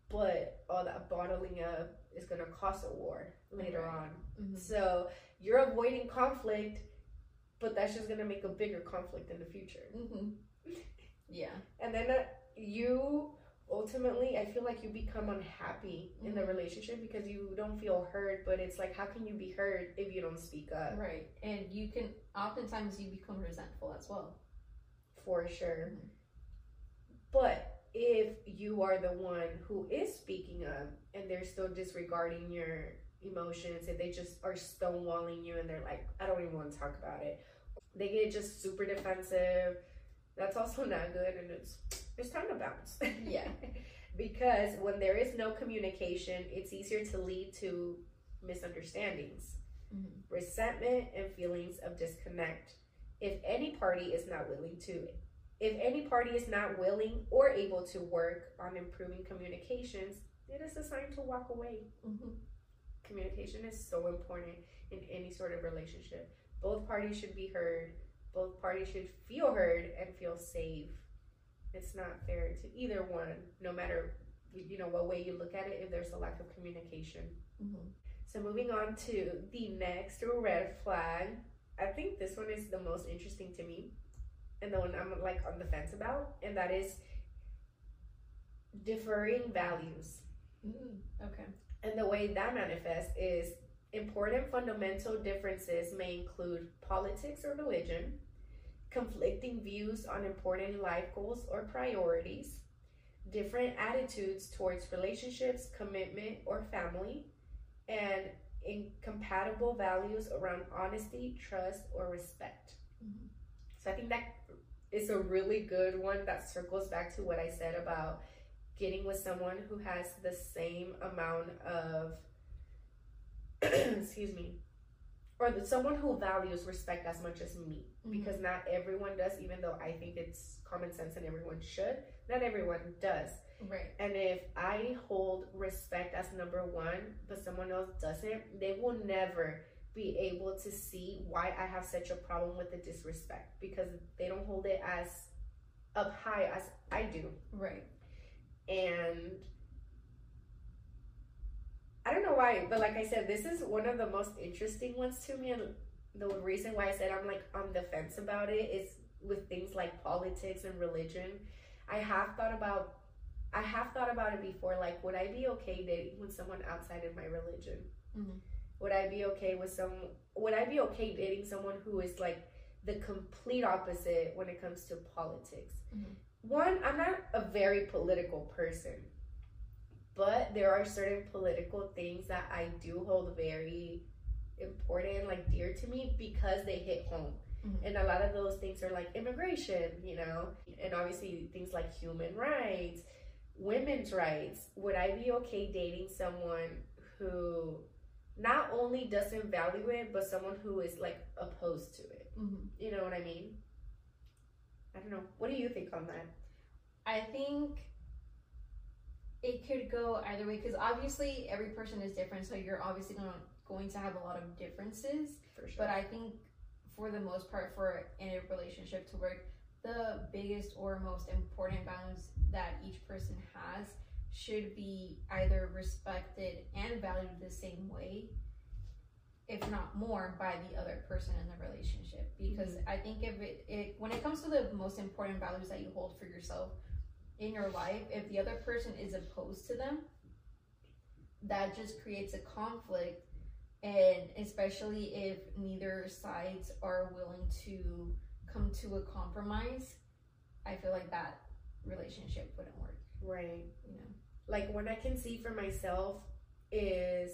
but all that bottling up is going to cause a war later right. on. Mm-hmm. So you're avoiding conflict, but that's just going to make a bigger conflict in the future. Mm-hmm. Yeah. And then uh, you ultimately, I feel like you become unhappy mm-hmm. in the relationship because you don't feel heard, but it's like, how can you be heard if you don't speak up? Right. And you can, oftentimes you become resentful as well. For sure. Mm-hmm. But if you are the one who is speaking up and they're still disregarding your emotions and they just are stonewalling you and they're like, I don't even want to talk about it. They get just super defensive. That's also not good, and it's it's time to bounce. Yeah. Because when there is no communication, it's easier to lead to misunderstandings, mm-hmm. resentment, and feelings of disconnect. If any party is not willing to, if any party is not willing or able to work on improving communications, it is a sign to walk away. Mm-hmm. Communication is so important in any sort of relationship. Both parties should be heard. Both parties should feel heard and feel safe. It's not fair to either one, no matter, you know, what way you look at it, if there's a lack of communication. Mm-hmm. So moving on to the next red flag. I think this one is the most interesting to me and the one I'm like on the fence about, and that is differing values. Mm-hmm. Okay. And the way that manifests is important fundamental differences may include politics or religion, conflicting views on important life goals or priorities, different attitudes towards relationships, commitment, or family, and incompatible values around honesty, trust, or respect. Mm-hmm. So I think that is a really good one that circles back to what I said about getting with someone who has the same amount of, excuse me, or the, someone who values respect as much as me, mm-hmm. because not everyone does, even though I think it's common sense and everyone should, not everyone does. Right. And if I hold respect as number one, but someone else doesn't, they will never be able to see why I have such a problem with the disrespect, because they don't hold it as up high as I do. Right. And I don't know why, but like I said, this is one of the most interesting ones to me, and the reason why I said I'm like on the fence about it is with things like politics and religion. I have thought about, I have thought about it before, like, would I be okay dating with someone outside of my religion? Mm-hmm. Would I be okay with some, would I be okay dating someone who is like the complete opposite when it comes to politics? Mm-hmm. one, I'm not a very political person, but there are certain political things that I do hold very important, like dear to me, because they hit home. Mm-hmm. And a lot of those things are like immigration, you know, and obviously things like human rights, women's rights. Would I be okay dating someone who not only doesn't value it, but someone who is like opposed to it? Mm-hmm. You know what I mean? I don't know. What do you think on that? I think it could go either way, because obviously every person is different, so you're obviously gonna, going to have a lot of differences. For sure. But I think for the most part, for a relationship to work, the biggest or most important bounds that each person has should be either respected and valued the same way, if not more, by the other person in the relationship. Because mm-hmm. I think if it, it when it comes to the most important values that you hold for yourself in your life, if the other person is opposed to them, that just creates a conflict. And especially if neither sides are willing to come to a compromise, I feel like that relationship wouldn't work. Right. You know? Like, what I can see for myself is,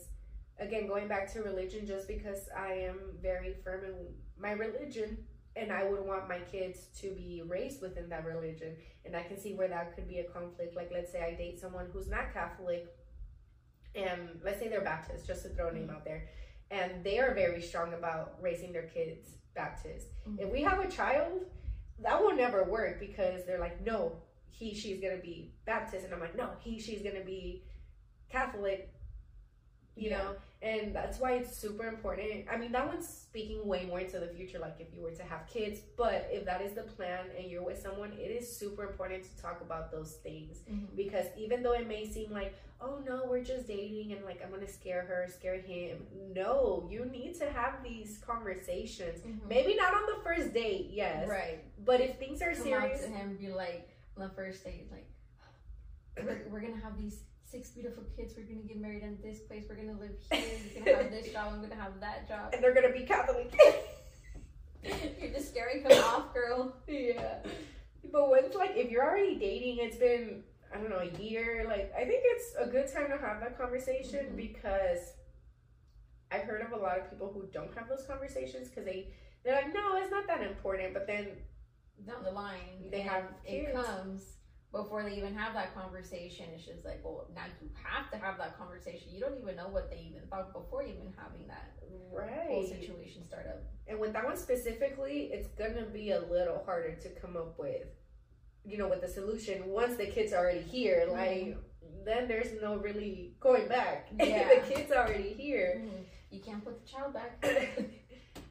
again, going back to religion, just because I am very firm in my religion and I would want my kids to be raised within that religion. And I can see where that could be a conflict. Like, let's say I date someone who's not Catholic, and let's say they're Baptist, just to throw a name out there, and they are very strong about raising their kids Baptist. Mm-hmm. If we have a child, that will never work, because they're like, no, he, she's going to be Baptist. And I'm like, no, he, she's going to be Catholic, you yeah. know? And that's why it's super important. I mean, that one's speaking way more into the future, like if you were to have kids, but if that is the plan and you're with someone, it is super important to talk about those things. Mm-hmm. Because even though it may seem like, oh no, we're just dating and like I'm gonna scare her, scare him. No, you need to have these conversations. Mm-hmm. Maybe not on the first date, yes. Right. But if things are Come serious. Come out to him and be like, on the first date, like, we're, we're gonna have these six beautiful kids, we're gonna get married in this place, we're gonna live here, you're gonna have this job, I'm gonna have that job. And they're gonna be Catholic. You're just scaring him off, girl. Yeah. But once, like, if you're already dating, it's been, I don't know, a year, like, I think it's a good time to have that conversation. Mm-hmm. Because I've heard of a lot of people who don't have those conversations because they, they're like, no, it's not that important. But then down the line, they have kids. It comes. Before they even have that conversation, it's just like, well, now you have to have that conversation. You don't even know what they even thought before even having that right. whole situation start up. And with that one specifically, it's going to be a little harder to come up with, you know, with the solution once the kid's already here. Like, mm-hmm. then there's no really going back. Yeah. The kid's already here. Mm-hmm. You can't put the child back.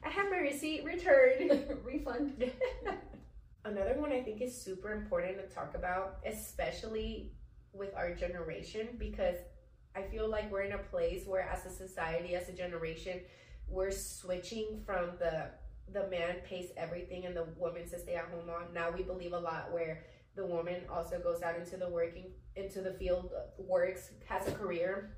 I have my receipt returned. Refund. Another one I think is super important to talk about, especially with our generation, because I feel like we're in a place where, as a society, as a generation, we're switching from the the man pays everything and the woman's a stay-at-home mom. Now we believe a lot where the woman also goes out into the working into the field, works, has a career.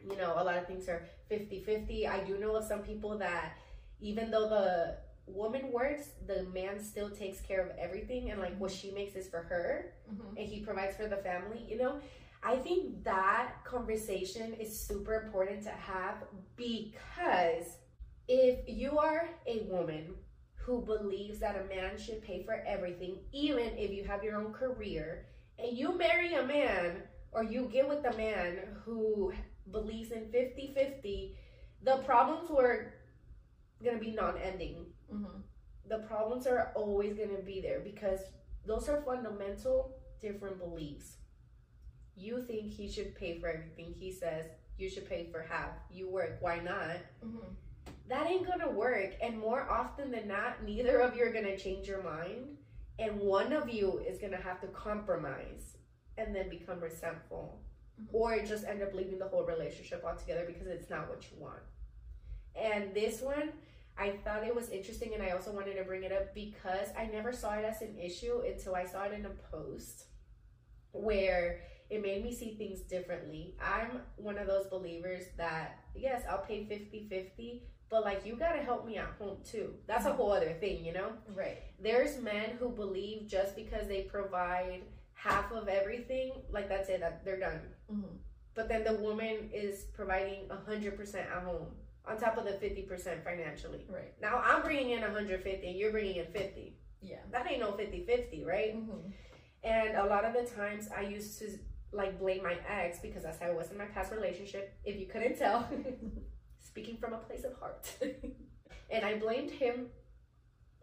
You know, a lot of things are fifty fifty. I do know of some people that even though the woman works, the man still takes care of everything, and like what she makes is for her. Mm-hmm. And he provides for the family, you know. I think that conversation is super important to have, because if you are a woman who believes that a man should pay for everything, even if you have your own career, and you marry a man or you get with a man who believes in fifty fifty, the problems were gonna be non-ending. Mm-hmm. The problems are always going to be there, because those are fundamental different beliefs. You think he should pay for everything. He says you should pay for half. You work. Why not? Mm-hmm. That ain't going to work. And more often than not, neither of you are going to change your mind. And one of you is going to have to compromise and then become resentful. Mm-hmm. Or just end up leaving the whole relationship altogether because it's not what you want. And this one, I thought it was interesting, and I also wanted to bring it up because I never saw it as an issue until I saw it in a post where It made me see things differently. I'm one of those believers that, yes, I'll pay fifty fifty, but like, you gotta help me at home too. That's a whole other thing, you know? Right. There's men who believe just because they provide half of everything, like that's it, that they're done. Mm-hmm. But then the woman is providing one hundred percent at home on top of the fifty percent financially. Right. Now I'm bringing in one hundred fifty and you're bringing in fifty. Yeah. That ain't no fifty fifty, right? Mm-hmm. And a lot of the times I used to like blame my ex because that's how I was in my past relationship, if you couldn't tell. Speaking from a place of heart. And I blamed him,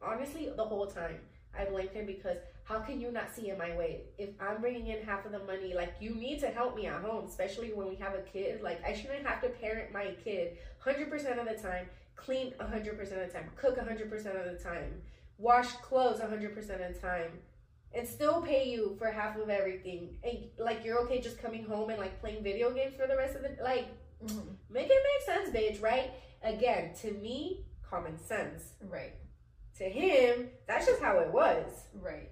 honestly, the whole time. I blamed him because how can you not see in my way? If I'm bringing in half of the money, like, you need to help me at home, especially when we have a kid. Like, I shouldn't have to parent my kid one hundred percent of the time, clean one hundred percent of the time, cook one hundred percent of the time, wash clothes one hundred percent of the time, and still pay you for half of everything. And, like, you're okay just coming home and, like, playing video games for the rest of the, like, mm-hmm. Make it make sense, bitch, right? Again, to me, common sense. Right. To him, that's just how it was. Right.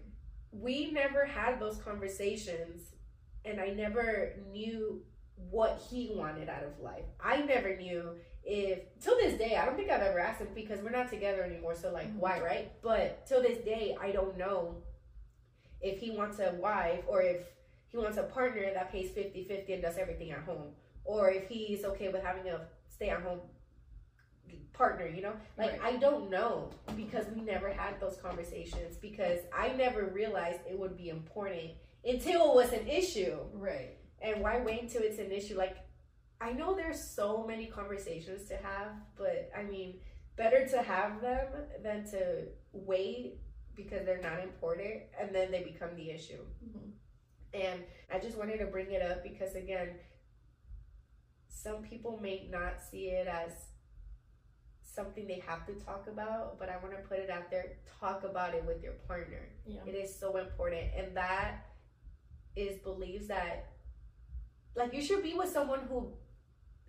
We never had those conversations, and I never knew what he wanted out of life. I never knew if, till this day, I don't think I've ever asked him because we're not together anymore, so like, mm-hmm. Why, right? But till this day, I don't know if he wants a wife or if he wants a partner that pays fifty fifty and does everything at home. Or if he's okay with having a stay-at-home partner, you know? Like, right. I don't know, because we never had those conversations, because I never realized it would be important until it was an issue. Right. And why wait until it's an issue? Like, I know there's so many conversations to have, but, I mean, better to have them than to wait because they're not important, and then they become the issue. Mm-hmm. And I just wanted to bring it up because, again, some people may not see it as something they have to talk about, but I want to put it out there. Talk about it with your partner. Yeah. It is so important. And that is beliefs that, like, you should be with someone who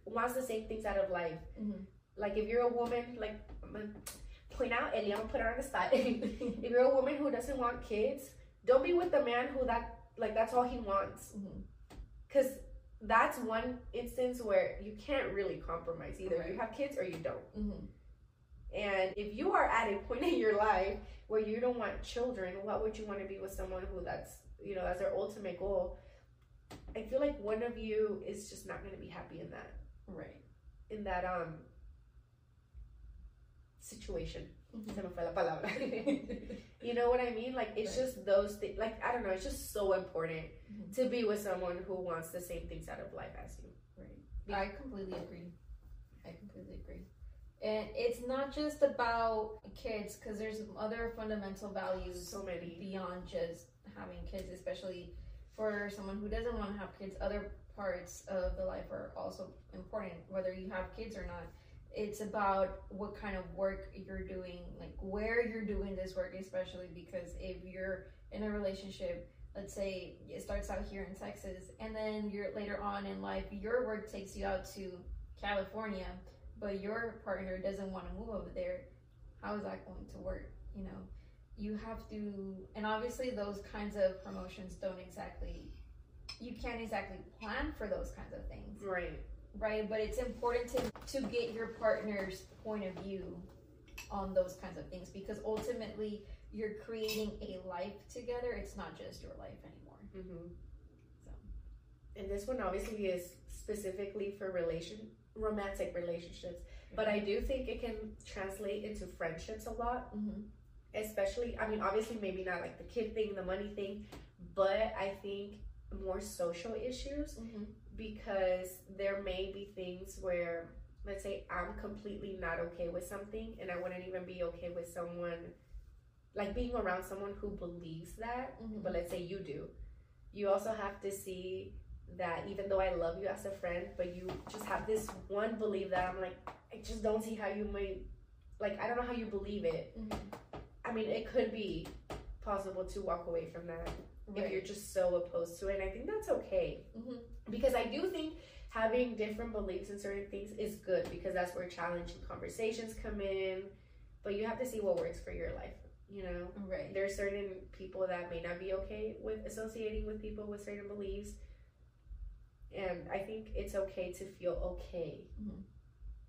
wants the same things out of life. Mm-hmm. Like, if you're a woman, like, I'm going to point out Eli, I'm going to put her on the spot. If you're a woman who doesn't want kids, don't be with the man who that, like, that's all he wants. Because mm-hmm. that's one instance where you can't really compromise. Either right. You have kids or you don't. Mm-hmm. And if you are at a point in your life where you don't want children, what would you want to be with someone who that's, you know, that's their ultimate goal? I feel like one of you is just not going to be happy in that. Right. In that um situation. Mm-hmm. Se me fue la palabra. You know what I mean? Like, it's right. Just those things. Like, I don't know. It's just so important mm-hmm. to be with someone who wants the same things out of life as you. Right. Be- I completely agree. I completely agree. And it's not just about kids, because there's other fundamental values so many. Beyond just having kids, especially for someone who doesn't want to have kids. Other parts of the life are also important, whether you have kids or not. It's about what kind of work you're doing, like where you're doing this work, especially because if you're in a relationship, let's say it starts out here in Texas, and then you're later on in life, your work takes you out to California, but your partner doesn't want to move over there. How is that going to work? You know, you have to, and obviously those kinds of promotions don't exactly, you can't exactly plan for those kinds of things. Right. Right, but it's important to to get your partner's point of view on those kinds of things, because ultimately you're creating a life together. It's not just your life anymore. Mm-hmm. So, and this one obviously is specifically for relation romantic relationships, mm-hmm. but I do think it can translate into friendships a lot. Mm-hmm. Especially, I mean, obviously maybe not like the kid thing, the money thing, but I think more social issues. Mm-hmm. Because there may be things where, let's say I'm completely not okay with something, and I wouldn't even be okay with someone, like being around someone who believes that, mm-hmm. but let's say you do. You also have to see that even though I love you as a friend, but you just have this one belief that I'm like, I just don't see how you might, like I don't know how you believe it. Mm-hmm. I mean, it could be possible to walk away from that. Right. If you're just so opposed to it, and I think that's okay, mm-hmm. because I do think having different beliefs in certain things is good, because that's where challenging conversations come in, but you have to see what works for your life, you know? Right. There are certain people that may not be okay with associating with people with certain beliefs, And I think it's okay to feel okay mm-hmm.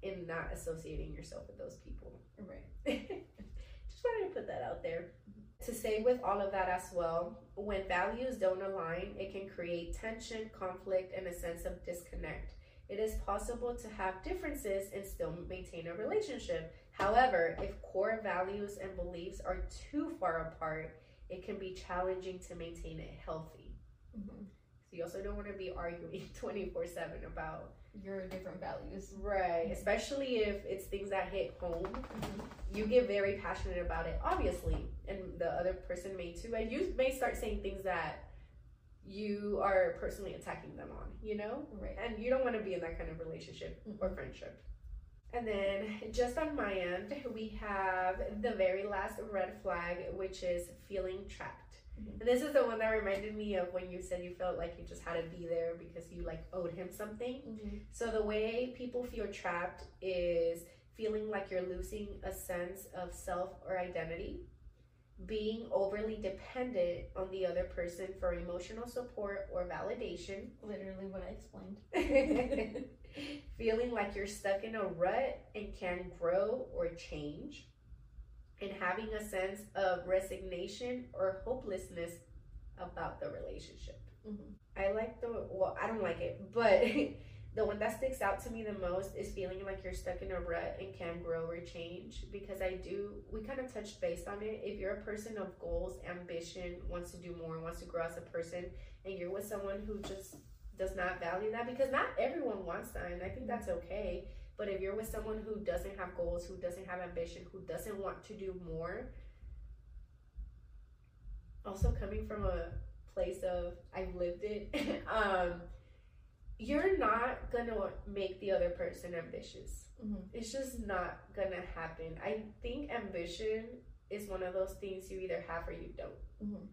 in not associating yourself with those people. Right. Just wanted to put that out there. Mm-hmm. To say with all of that as well, when values don't align, it can create tension, conflict, and a sense of disconnect. It is possible to have differences and still maintain a relationship. However, if core values and beliefs are too far apart, it can be challenging to maintain it healthy. Mm-hmm. So you also don't want to be arguing twenty-four seven about your different values. Right. Mm-hmm. Especially if it's things that hit home. Mm-hmm. You get very passionate about it, obviously. And the other person may too. And you may start saying things that you are personally attacking them on, you know? Right. And you don't want to be in that kind of relationship mm-hmm. or friendship. And then just on my end, we have the very last red flag, which is feeling trapped. Mm-hmm. And this is the one that reminded me of when you said you felt like you just had to be there because you like owed him something. Mm-hmm. So the way people feel trapped is feeling like you're losing a sense of self or identity, being overly dependent on the other person for emotional support or validation. Literally what I explained. Feeling like you're stuck in a rut and can't grow or change. And having a sense of resignation or hopelessness about the relationship. Mm-hmm. I like the, well, I don't like it, but the one that sticks out to me the most is feeling like you're stuck in a rut and can't grow or change, because I do, we kind of touched base on it. If you're a person of goals, ambition, wants to do more, wants to grow as a person, and you're with someone who just does not value that, because not everyone wants that, and I think that's okay. But if you're with someone who doesn't have goals, who doesn't have ambition, who doesn't want to do more, also coming from a place of I've lived it, um, you're not going to make the other person ambitious. Mm-hmm. It's just not going to happen. I think ambition is one of those things you either have or you don't. Mm-hmm.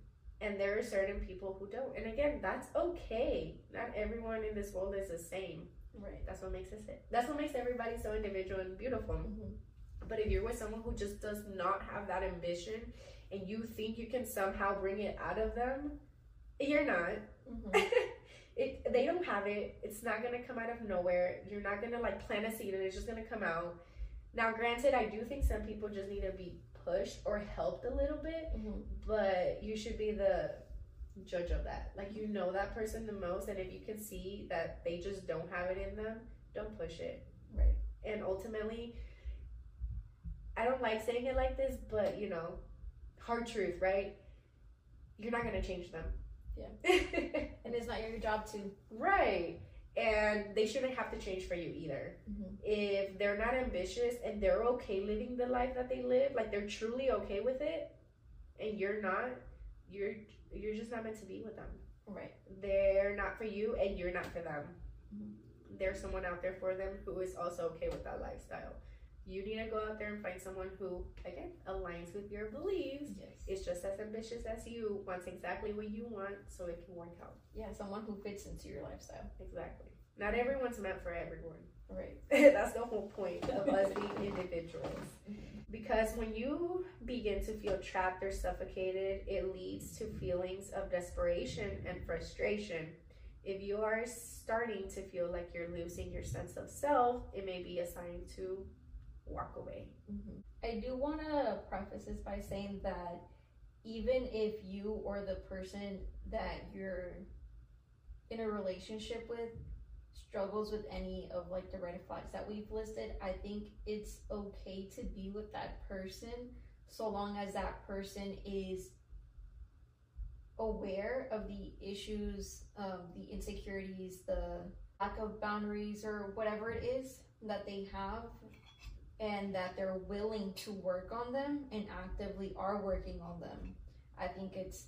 And there are certain people who don't. And again, that's okay. Not everyone in this world is the same. Right. That's what makes it sick. That's what makes everybody so individual and beautiful. Mm-hmm. But if you're with someone who just does not have that ambition and you think you can somehow bring it out of them, you're not. Mm-hmm. it, they don't have it. It's not going to come out of nowhere. You're not going to like plant a seed and it's just going to come out. Now, granted, I do think some people just need to be pushed or helped a little bit, mm-hmm. but you should be the judge of that. Like, you know that person the most, and if you can see that they just don't have it in them, don't push it. Right. And ultimately, I don't like saying it like this, but you know, hard truth, right? You're not going to change them. Yeah. And it's not your job to. Right. And they shouldn't have to change for you either. Mm-hmm. If they're not ambitious and they're okay living the life that they live, like they're truly okay with it, and you're not, you're you're just not meant to be with them. Right. They're not for you and you're not for them. Mm-hmm. There's someone out there for them who is also okay with that lifestyle. You need to go out there and find someone who, again, aligns with your beliefs. Yes. Is just as ambitious as you, wants exactly what you want, so it can work out. Yeah, someone who fits into your lifestyle. Exactly. Not everyone's meant for everyone. Right. That's the whole point of us being individuals. Because when you begin to feel trapped or suffocated, it leads to feelings of desperation and frustration. If you are starting to feel like you're losing your sense of self, it may be a sign to walk away. Mm-hmm. I do want to preface this by saying that even if you or the person that you're in a relationship with struggles with any of like the red flags that we've listed, I think it's okay to be with that person so long as that person is aware of the issues, um, the insecurities, the lack of boundaries, or whatever it is that they have, and that they're willing to work on them and actively are working on them. I think it's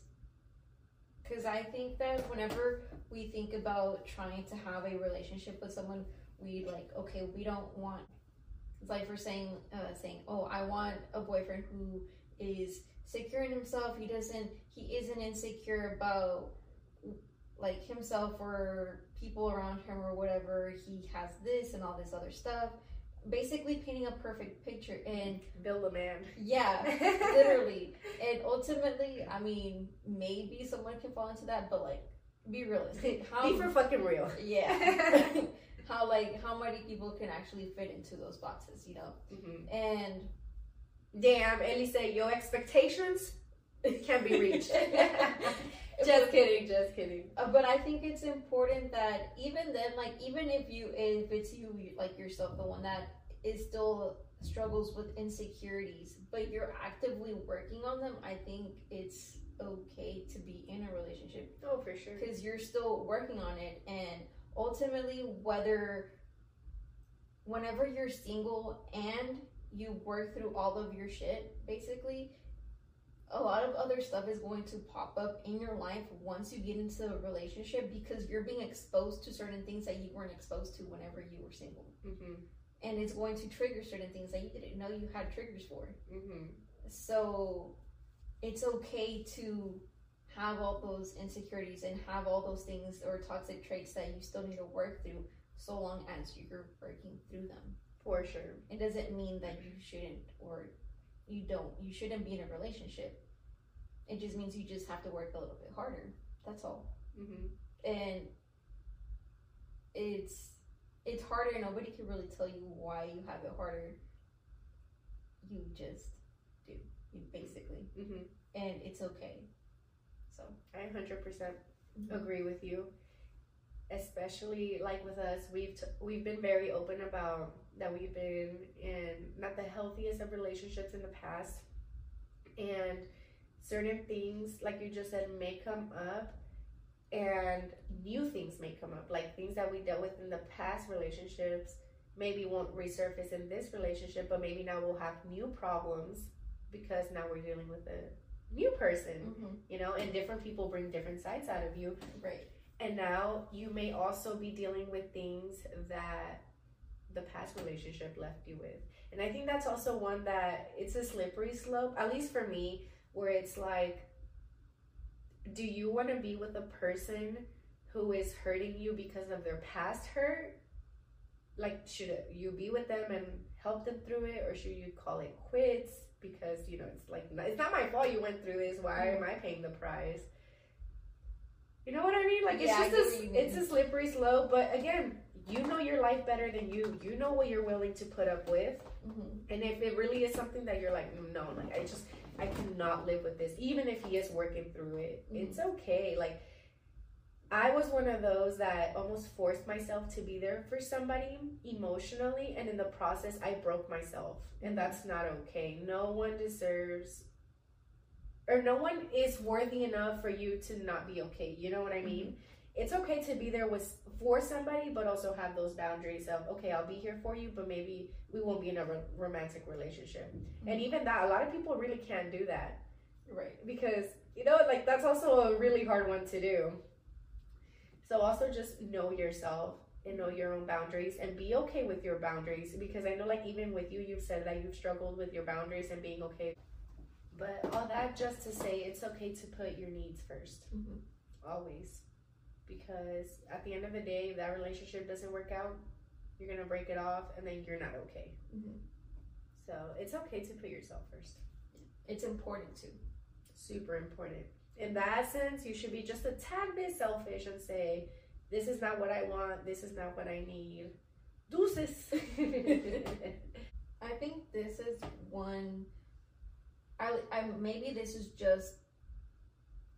because I think that whenever we think about trying to have a relationship with someone, we like, okay, we don't want, it's like we're saying, uh, saying, oh, I want a boyfriend who is secure in himself. He doesn't, he isn't insecure about like himself or people around him or whatever. He has this and all this other stuff. Basically painting a perfect picture and build a man. Yeah, literally. And ultimately, I mean, maybe someone can fall into that, but like be realistic. How, be for fucking real. Yeah. How like how many people can actually fit into those boxes, you know? Mm-hmm. And damn, Eli said your expectations can be reached. Just kidding, just kidding. Uh, but I think it's important that even then, like even if you if it's you like yourself, the one that is still struggles with insecurities, but you're actively working on them, I think it's okay to be in a relationship. Oh, for sure. Because you're still working on it, and ultimately, whether whenever you're single and you work through all of your shit, basically, a lot of other stuff is going to pop up in your life once you get into a relationship, because you're being exposed to certain things that you weren't exposed to whenever you were single. Mm-hmm. And it's going to trigger certain things that you didn't know you had triggers for. Mm-hmm. So it's okay to have all those insecurities and have all those things or toxic traits that you still need to work through, so long as you're working through them. For sure. It doesn't mean that you shouldn't or you don't. You shouldn't be in a relationship. It just means you just have to work a little bit harder. That's all. Mm-hmm. And it's... It's harder. Nobody can really tell you why you have it harder. You just do, you basically. Mm-hmm. And it's okay. So I one hundred percent mm-hmm. agree with you. Especially like with us, we've t- we've been very open about that we've been in not the healthiest of relationships in the past, and certain things, like you just said, may come up. And new things may come up, like things that we dealt with in the past relationships maybe won't resurface in this relationship, but maybe now we'll have new problems because now we're dealing with a new person, mm-hmm. you know, and different people bring different sides out of you. Right. And now you may also be dealing with things that the past relationship left you with. And I think that's also one that it's a slippery slope, at least for me, where it's like, do you want to be with a person who is hurting you because of their past hurt? Like, should you be with them and help them through it, or should you call it quits? Because, you know, it's like, it's not my fault you went through this. Why am I paying the price? You know what I mean? Like, it's yeah, just a, it's a slippery slope. But again, you know your life better than you. You know what you're willing to put up with. Mm-hmm. And if it really is something that you're like, no, like, I just... I cannot live with this, even if he is working through it. Mm-hmm. It's okay. Like, I was one of those that almost forced myself to be there for somebody emotionally, and in the process, I broke myself, and that's not okay. No one deserves, or no one is worthy enough for you to not be okay. You know what I mean? Mm-hmm. It's okay to be there with for somebody, but also have those boundaries of, okay, I'll be here for you, but maybe we won't be in a ro- romantic relationship. Mm-hmm. And even that, a lot of people really can't do that. Right. Because, you know, like, that's also a really hard one to do. So also just know yourself and know your own boundaries and be okay with your boundaries. Because I know, like, even with you, you've said that you've struggled with your boundaries and being okay. But all that just to say, it's okay to put your needs first. Mm-hmm. Always. Because at the end of the day, if that relationship doesn't work out, you're going to break it off, and then you're not okay. Mm-hmm. So it's okay to put yourself first. It's important to. Super important. In that sense, you should be just a tad bit selfish and say, this is not what I want. This is not what I need. Deuces. I think this is one, I, I maybe this is just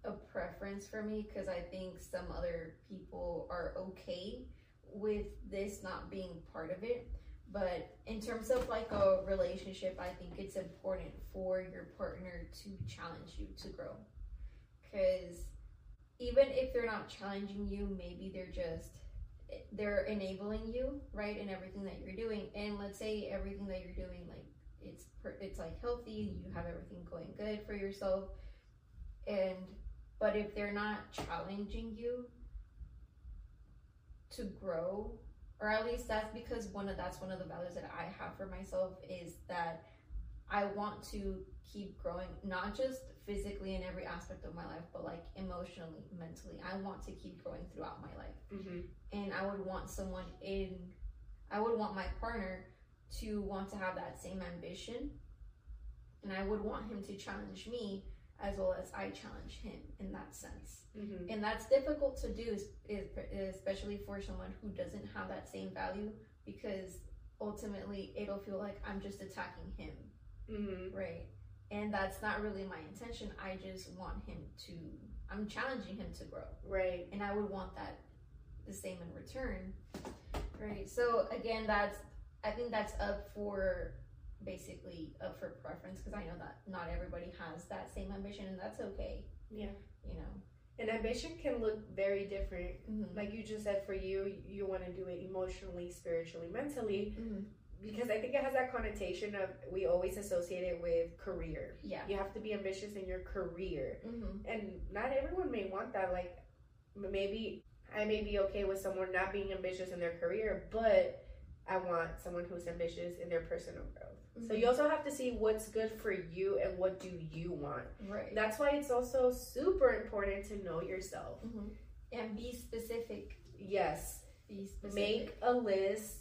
a preference for me, because I think some other people are okay with this not being part of it. But in terms of like a relationship, I think it's important for your partner to challenge you to grow, because even if they're not challenging you, maybe they're just they're enabling you, right, in everything that you're doing. And let's say everything that you're doing, like it's it's like healthy, you have everything going good for yourself, and but if they're not challenging you to grow, or at least that's because one of that's one of the values that I have for myself, is that I want to keep growing, not just physically in every aspect of my life, but like emotionally, mentally. I want to keep growing throughout my life. Mm-hmm. And I would want someone in, I would want my partner to want to have that same ambition, and I would want him to challenge me as well as I challenge him in that sense. Mm-hmm. And that's difficult to do, especially for someone who doesn't have that same value, because ultimately it'll feel like I'm just attacking him, mm-hmm. right? And that's not really my intention. I just want him to, I'm challenging him to grow. Right. And I would want that the same in return. Right. So again, that's, I think that's up for, basically up for preference, because I know that not everybody has that same ambition, and that's okay. Yeah. You know. And ambition can look very different. Mm-hmm. Like you just said, for you, you want to do it emotionally, spiritually, mentally, mm-hmm. because I think it has that connotation of, we always associate it with career. Yeah. You have to be ambitious in your career. Mm-hmm. And not everyone may want that. Like, maybe I may be okay with someone not being ambitious in their career, but I want someone who's ambitious in their personal growth. Mm-hmm. So you also have to see what's good for you and what do you want. Right. That's why it's also super important to know yourself. Mm-hmm. And be specific. Yes. Be specific. Make a list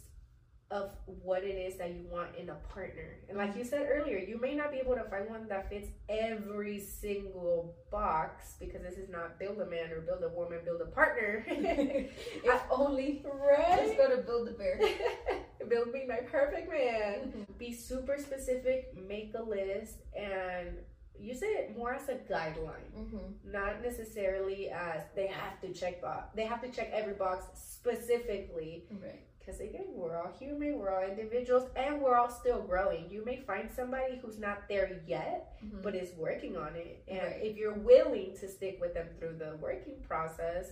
of what it is that you want in a partner. And like you said earlier, you may not be able to find one that fits every single box, because this is not build a man or build a woman, build a partner. If I only right? Let's go to Build a Bear. Build me my perfect man. Be super specific, make a list, and use it more as a guideline, mm-hmm. not necessarily as they have to check box. They have to check every box specifically. Right. Because again, we're all human, we're all individuals, and we're all still growing. You may find somebody who's not there yet, mm-hmm. but is working on it. And right. if you're willing to stick with them through the working process,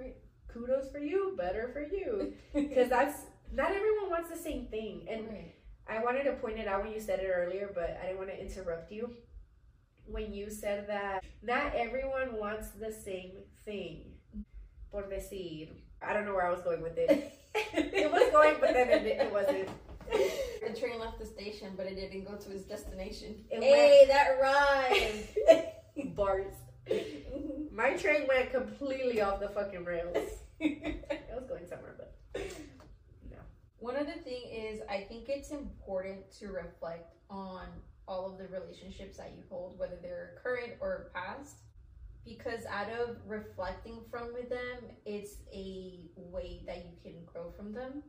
right. kudos for you, better for you. Because that's, not everyone wants the same thing. And right. I wanted to point it out when you said it earlier, but I didn't want to interrupt you. When you said that not everyone wants the same thing. Por decir, I don't know where I was going with it. It was going, but then it, it wasn't. The train left the station, but it didn't go to its destination. It hey, went... that rhymes. Bars. My train went completely off the fucking rails. It was going somewhere, but no. One other thing is, I think it's important to reflect on all of the relationships that you hold, whether they're current or past. Because out of reflecting from them, it's a way that you can grow from them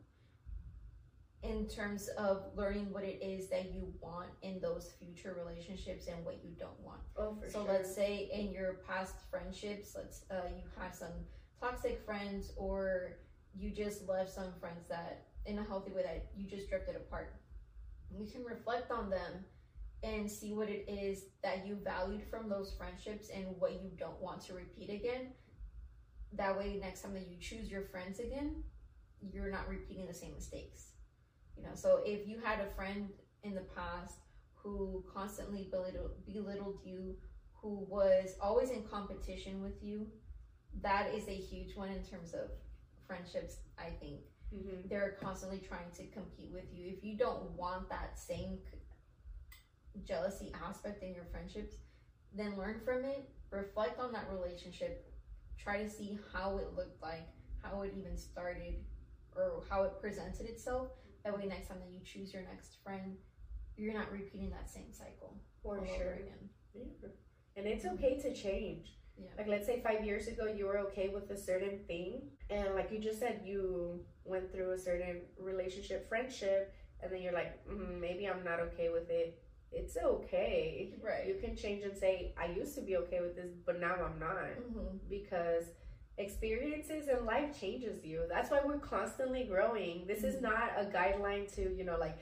in terms of learning what it is that you want in those future relationships and what you don't want. Oh, for so sure. Let's say in your past friendships, let's uh, you had some toxic friends, or you just left some friends that, in a healthy way, that you just drifted apart. You can reflect on them and see what it is that you valued from those friendships and what you don't want to repeat again. That way, next time that you choose your friends again, you're not repeating the same mistakes. You know, so if you had a friend in the past who constantly belittled, belittled you, who was always in competition with you, that is a huge one in terms of friendships, I think. Mm-hmm. They're constantly trying to compete with you. If you don't want that same jealousy aspect in your friendships, then learn from it, reflect on that relationship, try to see how it looked like, how it even started, or how it presented itself. That way, next time that you choose your next friend, you're not repeating that same cycle for sure again. Yeah. And it's okay to change. Yeah. Like, let's say five years ago you were okay with a certain thing, and like you just said, you went through a certain relationship, friendship, and then you're like, mm, maybe I'm not okay with it. It's okay. Right. You can change and say, I used to be okay with this, but now I'm not. Mm-hmm. Because experiences in life changes you. That's why we're constantly growing. This mm-hmm. is not a guideline to, you know, like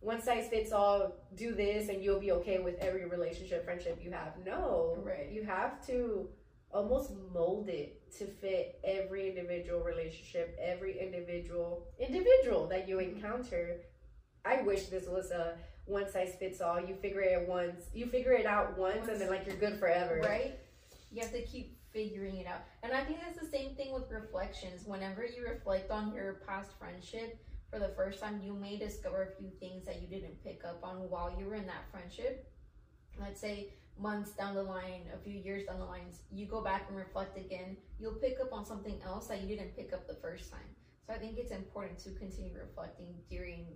one size fits all, do this and you'll be okay with every relationship, friendship you have. No. Right. You have to almost mold it to fit every individual relationship, every individual individual that you encounter. I wish this was a one size fits all. You figure it once, you figure it out once, once, and then like you're good forever. Right? You have to keep figuring it out. And I think that's the same thing with reflections. Whenever you reflect on your past friendship for the first time, you may discover a few things that you didn't pick up on while you were in that friendship. Let's say months down the line, a few years down the line, you go back and reflect again, you'll pick up on something else that you didn't pick up the first time. So I think it's important to continue reflecting during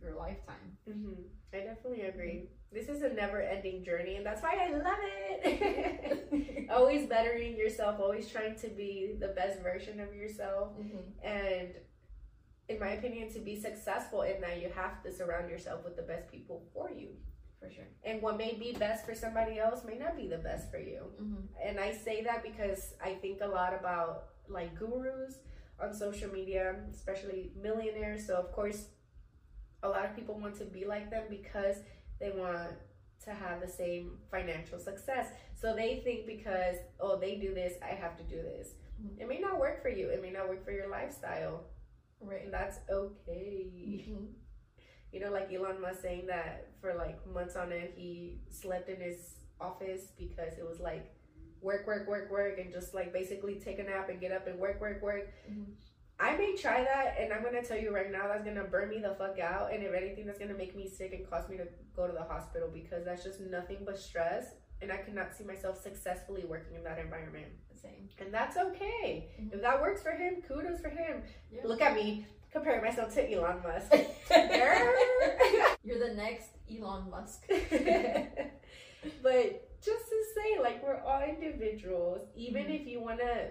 your lifetime. Mm-hmm. I definitely agree. This is a never-ending journey, and that's why I love it. Always bettering yourself, always trying to be the best version of yourself. Mm-hmm. And in my opinion, to be successful in that, you have to surround yourself with the best people for you. For sure. And what may be best for somebody else may not be the best for you. Mm-hmm. And I say that because I think a lot about like gurus on social media, especially millionaires. So of course, a lot of people want to be like them because they want to have the same financial success. So they think because, oh, they do this, I have to do this. Mm-hmm. It may not work for you. It may not work for your lifestyle. Right. And that's okay. Mm-hmm. You know, like Elon Musk saying that for like months on end, he slept in his office because it was like work, work, work, work, and just like basically take a nap and get up and work, work, work. Mm-hmm. I may try that, and I'm going to tell you right now, that's going to burn me the fuck out. And if anything, that's going to make me sick and cause me to go to the hospital because that's just nothing but stress. And I cannot see myself successfully working in that environment. Same. And that's okay. Mm-hmm. If that works for him, kudos for him. Yeah. Look at me comparing myself to Elon Musk. You're the next Elon Musk. But just to say, like, we're all individuals. Even mm-hmm. if you want to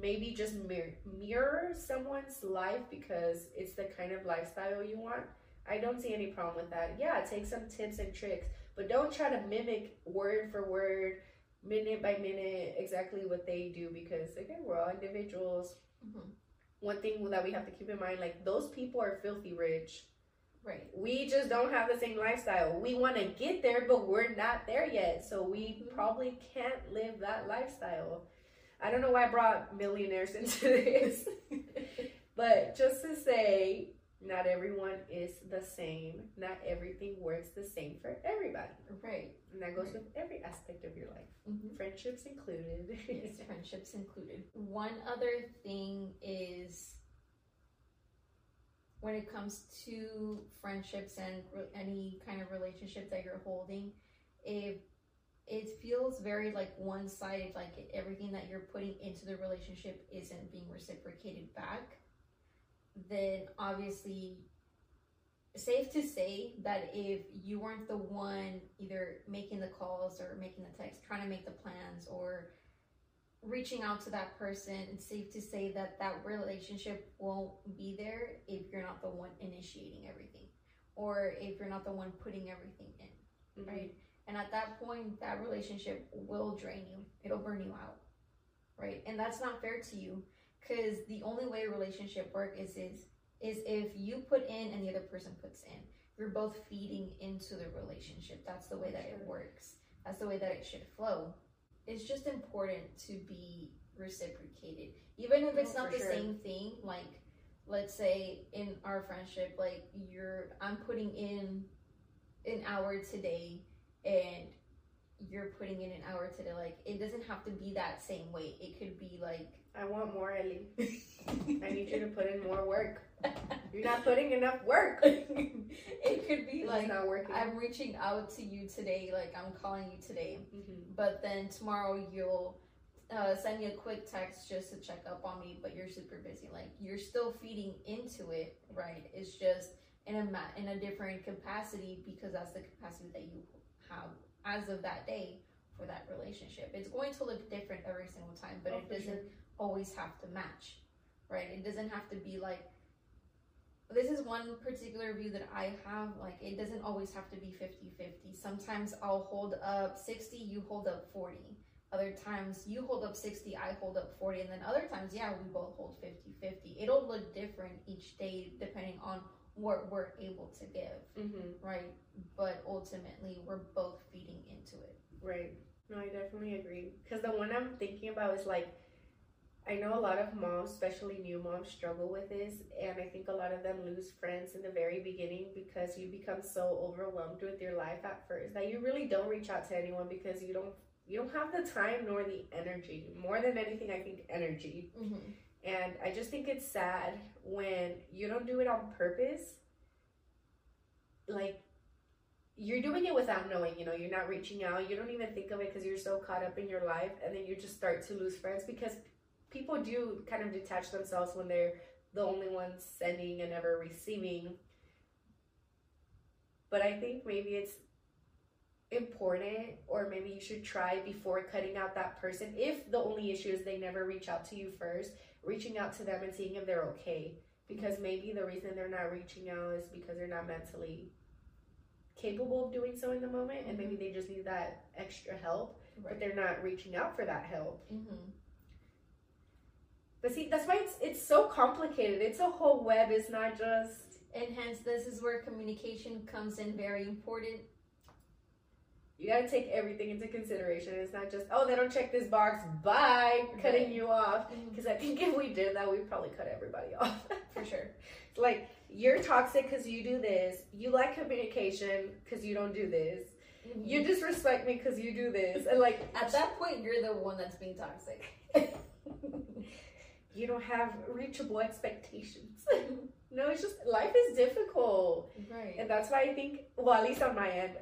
maybe just mirror, mirror someone's life because it's the kind of lifestyle you want, I don't see any problem with that. Yeah, take some tips and tricks. But don't try to mimic word for word, minute by minute, exactly what they do because, again, we're all individuals. Mm-hmm. One thing that we have to keep in mind, like, those people are filthy rich. Right. We just don't have the same lifestyle. We want to get there, but we're not there yet. So we mm-hmm. probably can't live that lifestyle. I don't know why I brought millionaires into this. But just to say, not everyone is the same. Not everything works the same for everybody. Right. And that goes right. with every aspect of your life. Mm-hmm. Friendships included. Yes, friendships included. One other thing is when it comes to friendships and re any kind of relationship that you're holding, it, it feels very like one-sided, like everything that you're putting into the relationship isn't being reciprocated back. Then obviously safe to say that if you weren't the one either making the calls or making the text, trying to make the plans or reaching out to that person, it's safe to say that that relationship won't be there if you're not the one initiating everything or if you're not the one putting everything in, mm-hmm. right? And at that point, that relationship will drain you. It'll burn you out, right? And that's not fair to you. Because the only way a relationship works is, is is if you put in and the other person puts in. You're both feeding into the relationship. That's the way that it works. That's the way that it should flow. It's just important to be reciprocated. Even if it's not the same thing, like, let's say in our friendship, like, you're, I'm putting in an hour today and you're putting in an hour today. Like, it doesn't have to be that same way. It could be like, I want more, Ellie. I need you to put in more work. You're not putting enough work. It could be like, not working. I'm reaching out to you today, like I'm calling you today, mm-hmm. but then tomorrow you'll uh, send me a quick text just to check up on me, but you're super busy. Like, you're still feeding into it, right? It's just in a, ma in a different capacity because that's the capacity that you have as of that day for that relationship. It's going to look different every single time, but oh, it doesn't sure. always have to match, right? It doesn't have to be like, this is one particular view that I have, like, it doesn't always have to be fifty fifty. Sometimes I'll hold up sixty, you hold up forty. Other times you hold up sixty, I hold up forty. And then other times, yeah, we both hold fifty fifty. It'll look different each day depending on what we're able to give, mm-hmm. right? But ultimately we're both feeding into it. Right. No, I definitely agree. Because the one I'm thinking about is like, I know a lot of moms, especially new moms, struggle with this. And I think a lot of them lose friends in the very beginning because you become so overwhelmed with your life at first that you really don't reach out to anyone because you don't you don't have the time nor the energy. More than anything, I think energy. Mm-hmm. And I just think it's sad when you don't do it on purpose. Like, you're doing it without knowing, you know, you're not reaching out. You don't even think of it because you're so caught up in your life. And then you just start to lose friends because people do kind of detach themselves when they're the only one sending and ever receiving. But I think maybe it's important, or maybe you should try before cutting out that person. If the only issue is they never reach out to you first, reaching out to them and seeing if they're okay. Because maybe the reason they're not reaching out is because they're not mentally capable of doing so in the moment, and maybe they just need that extra help, right. But they're not reaching out for that help. Mm-hmm. But see, that's why it's it's so complicated. It's a whole web. It's not just... And hence, this is where communication comes in very important. You gotta take everything into consideration. It's not just, oh, they don't check this box, bye, cutting right. you off. Because I think if we did that, we'd probably cut everybody off. For sure. Like, you're toxic because you do this. You lack communication because you don't do this. Mm-hmm. You disrespect me because you do this. And like, at that point, you're the one that's being toxic. You don't have reachable expectations. No, it's just, life is difficult. Right. And that's why I think, well, at least on my end,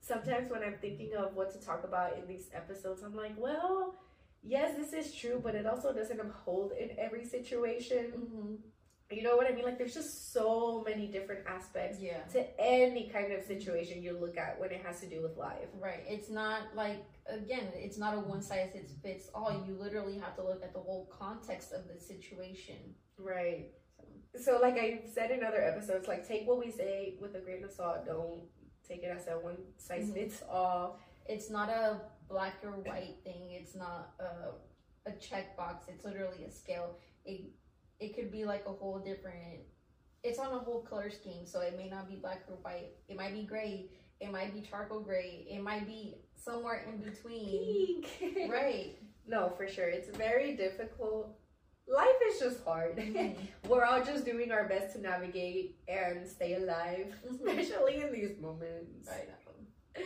sometimes when I'm thinking of what to talk about in these episodes, I'm like, well, yes, this is true, but it also doesn't uphold in every situation. Mm-hmm. You know what I mean? Like, there's just so many different aspects yeah. to any kind of situation you look at when it has to do with life. Right. It's not like, again, it's not a one-size-fits-all. You literally have to look at the whole context of the situation. Right. So, like I said in other episodes, like, take what we say with a grain of salt. Don't take it as a one-size-fits-all. It's not a black or white thing. It's not a, a checkbox. It's literally a scale. It It could be like a whole different, it's on a whole color scheme, so it may not be black or white. It might be gray. It might be charcoal gray. It might be somewhere in between. Pink. Right. No, for sure. It's very difficult. Life is just hard. Mm-hmm. We're all just doing our best to navigate and stay alive, mm-hmm. especially in these moments. I know.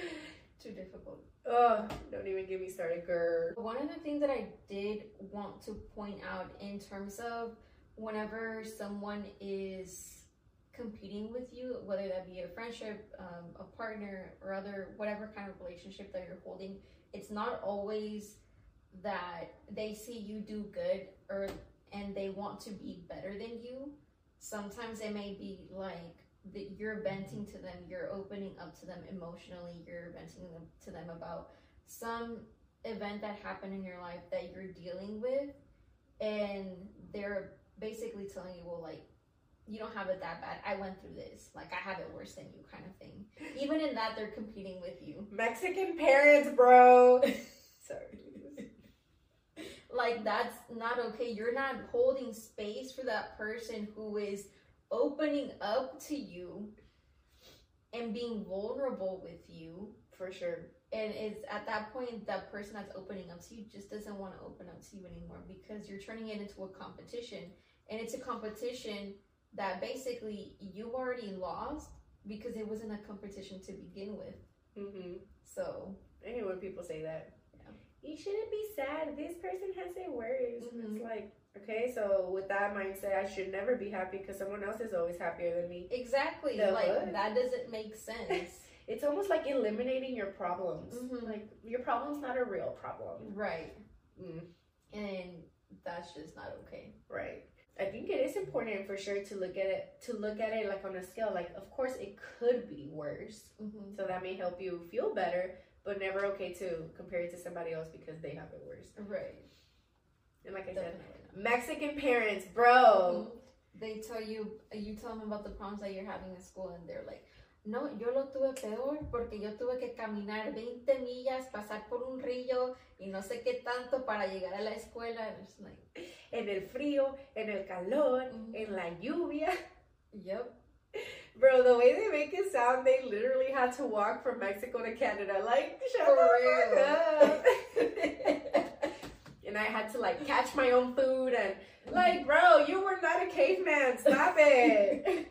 Too difficult. Oh, don't even get me started, girl. One of the things that I did want to point out in terms of whenever someone is competing with you, whether that be a friendship, um, a partner, or other, whatever kind of relationship that you're holding, it's not always that they see you do good or and they want to be better than you. Sometimes it may be like that you're venting to them, you're opening up to them emotionally, you're venting them to them about some event that happened in your life that you're dealing with, and they're basically telling you, well, like, you don't have it that bad. I went through this. Like, I have it worse than you kind of thing. Even in that, they're competing with you. Mexican parents, bro. Sorry. Like, that's not okay. You're not holding space for that person who is opening up to you and being vulnerable with you. For sure. And it's at that point, that person that's opening up to you just doesn't want to open up to you anymore, because you're turning it into a competition. And it's a competition that basically you already lost, because it wasn't a competition to begin with. Mm-hmm. So I hear when people say that. Yeah. You shouldn't be sad. This person has their worries. Mm-hmm. It's like, okay, so with that mindset, I should never be happy because someone else is always happier than me. Exactly. The like, hood. That doesn't make sense. It's almost like eliminating your problems. Mm-hmm. Like, your problem's not a real problem. Right. Mm. And that's just not okay. Right. I think it is important for sure to look at it, to look at it like on a scale. Like, of course, it could be worse. Mm-hmm. So that may help you feel better, but never okay to compare it to somebody else because they have it worse. Right. And like I Definitely said, not. Mexican parents, bro. Mm-hmm. They tell you, you tell them about the problems that you're having in school, and they're like, no, yo lo tuve peor porque yo tuve que caminar veinte millas, pasar por un río y no sé qué tanto para llegar a la escuela. Like, en el frío, en el calor, mm-hmm. en la lluvia. Yep. Bro, the way they make it sound, they literally had to walk from Mexico to Canada. Like, shut for the fuck up. And I had to, like, catch my own food and, like, bro, you were not a caveman. Stop it.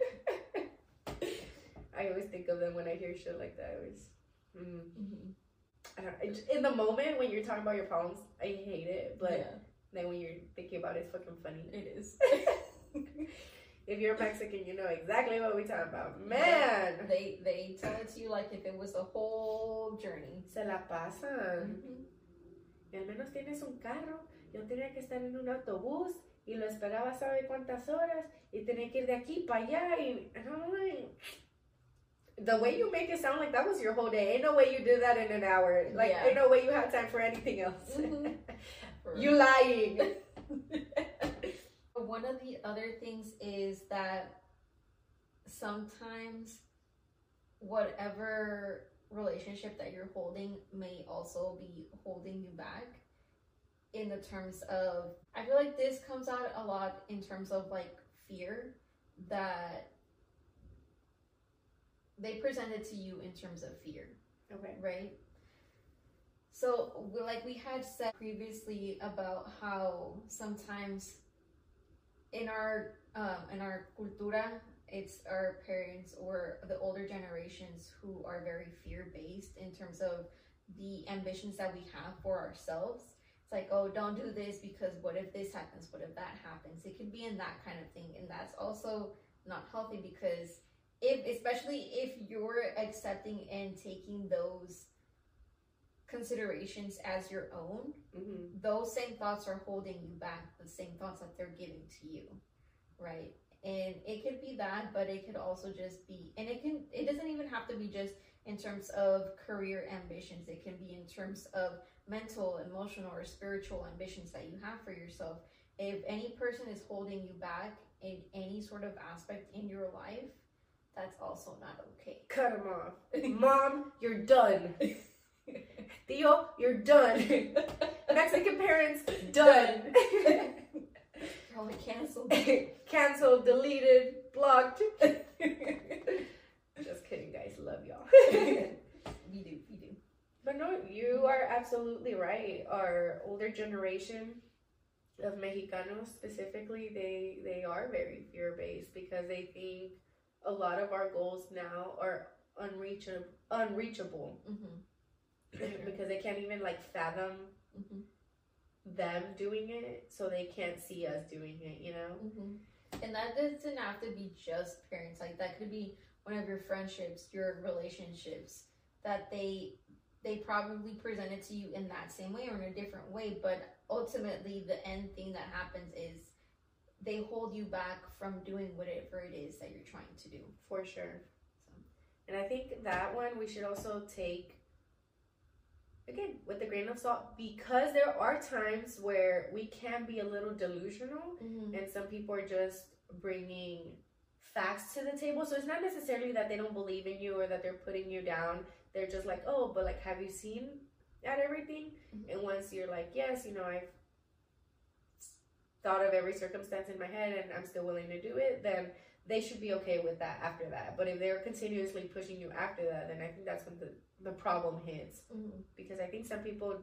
I always think of them when I hear shit like that. I always, mm. mm-hmm. I don't, in the moment when you're talking about your problems, I hate it. But yeah. then when you're thinking about it, it's fucking funny. It is. If you're Mexican, you know exactly what we're talking about. Man! Yeah. They they tell it to you like if it was a whole journey. Se la pasan. Mm-hmm. Y al menos tienes un carro. Yo tenía que estar en un autobús. y lo esperaba sabe cuántas horas y tenía que ir de aquí para allá y I'm like, the way you make it sound like that was your whole day. Ain't no way you did that in an hour. Like, yeah. Ain't no way you had time for anything else. Mm-hmm. For you lying. One of the other things is that sometimes whatever relationship that you're holding may also be holding you back in the terms of, I feel like this comes out a lot in terms of like fear that they presented to you in terms of fear. Okay. Right? So like we had said previously about how sometimes in our um, in our cultura, it's our parents or the older generations who are very fear-based in terms of the ambitions that we have for ourselves. It's like, oh, don't do this because what if this happens? What if that happens? It could be in that kind of thing. And that's also not healthy because if, especially if you're accepting and taking those considerations as your own, mm-hmm. those same thoughts are holding you back, the same thoughts that they're giving to you, right? And it could be that, but it could also just be, and it can, it doesn't even have to be just in terms of career ambitions. It can be in terms of mental, emotional, or spiritual ambitions that you have for yourself. If any person is holding you back in any sort of aspect in your life, that's also not okay. Cut them off. Mom, you're done. Theo, you're done. Mexican parents, done. Done. You're only canceled. Canceled, deleted, blocked. Just kidding, guys. Love y'all. We do, we do. But no, you are absolutely right. Our older generation of Mexicanos specifically, they, they are very fear-based because they think a lot of our goals now are unreachable, unreachable. Mm-hmm. Because they can't even like fathom mm-hmm. them doing it, so they can't see us doing it, you know. Mm-hmm. And that doesn't have to be just parents. Like that could be one of your friendships, your relationships that they they probably presented to you in that same way or in a different way. But ultimately, the end thing that happens is they hold you back from doing whatever it is that you're trying to do. For sure. So. And I think that one we should also take. Again, with a grain of salt, because there are times where we can be a little delusional mm-hmm. and some people are just bringing facts to the table. So it's not necessarily that they don't believe in you or that they're putting you down. They're just like, oh, but like, have you seen at everything? Mm-hmm. And once you're like, yes, you know, I've thought of every circumstance in my head and I'm still willing to do it, then they should be okay with that after that. But if they're continuously pushing you after that, then I think that's when the, the problem hits. Mm-hmm. Because I think some people,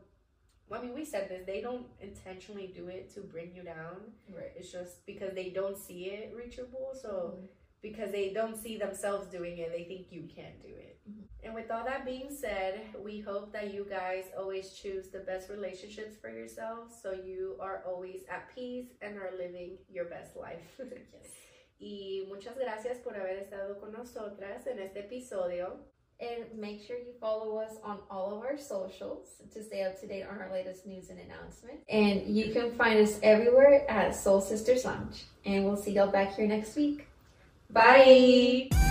well, I mean, we said this, they don't intentionally do it to bring you down. Right. It's just because they don't see it reachable. So mm-hmm. because they don't see themselves doing it, they think you can't do it. Mm-hmm. And with all that being said, we hope that you guys always choose the best relationships for yourselves so you are always at peace and are living your best life. Yes. Y muchas gracias por haber estado con nosotras en este episodio. And make sure you follow us on all of our socials to stay up to date on our latest news and announcements. And you can find us everywhere at Soul Sisters Lounge. And we'll see y'all back here next week. Bye! Bye.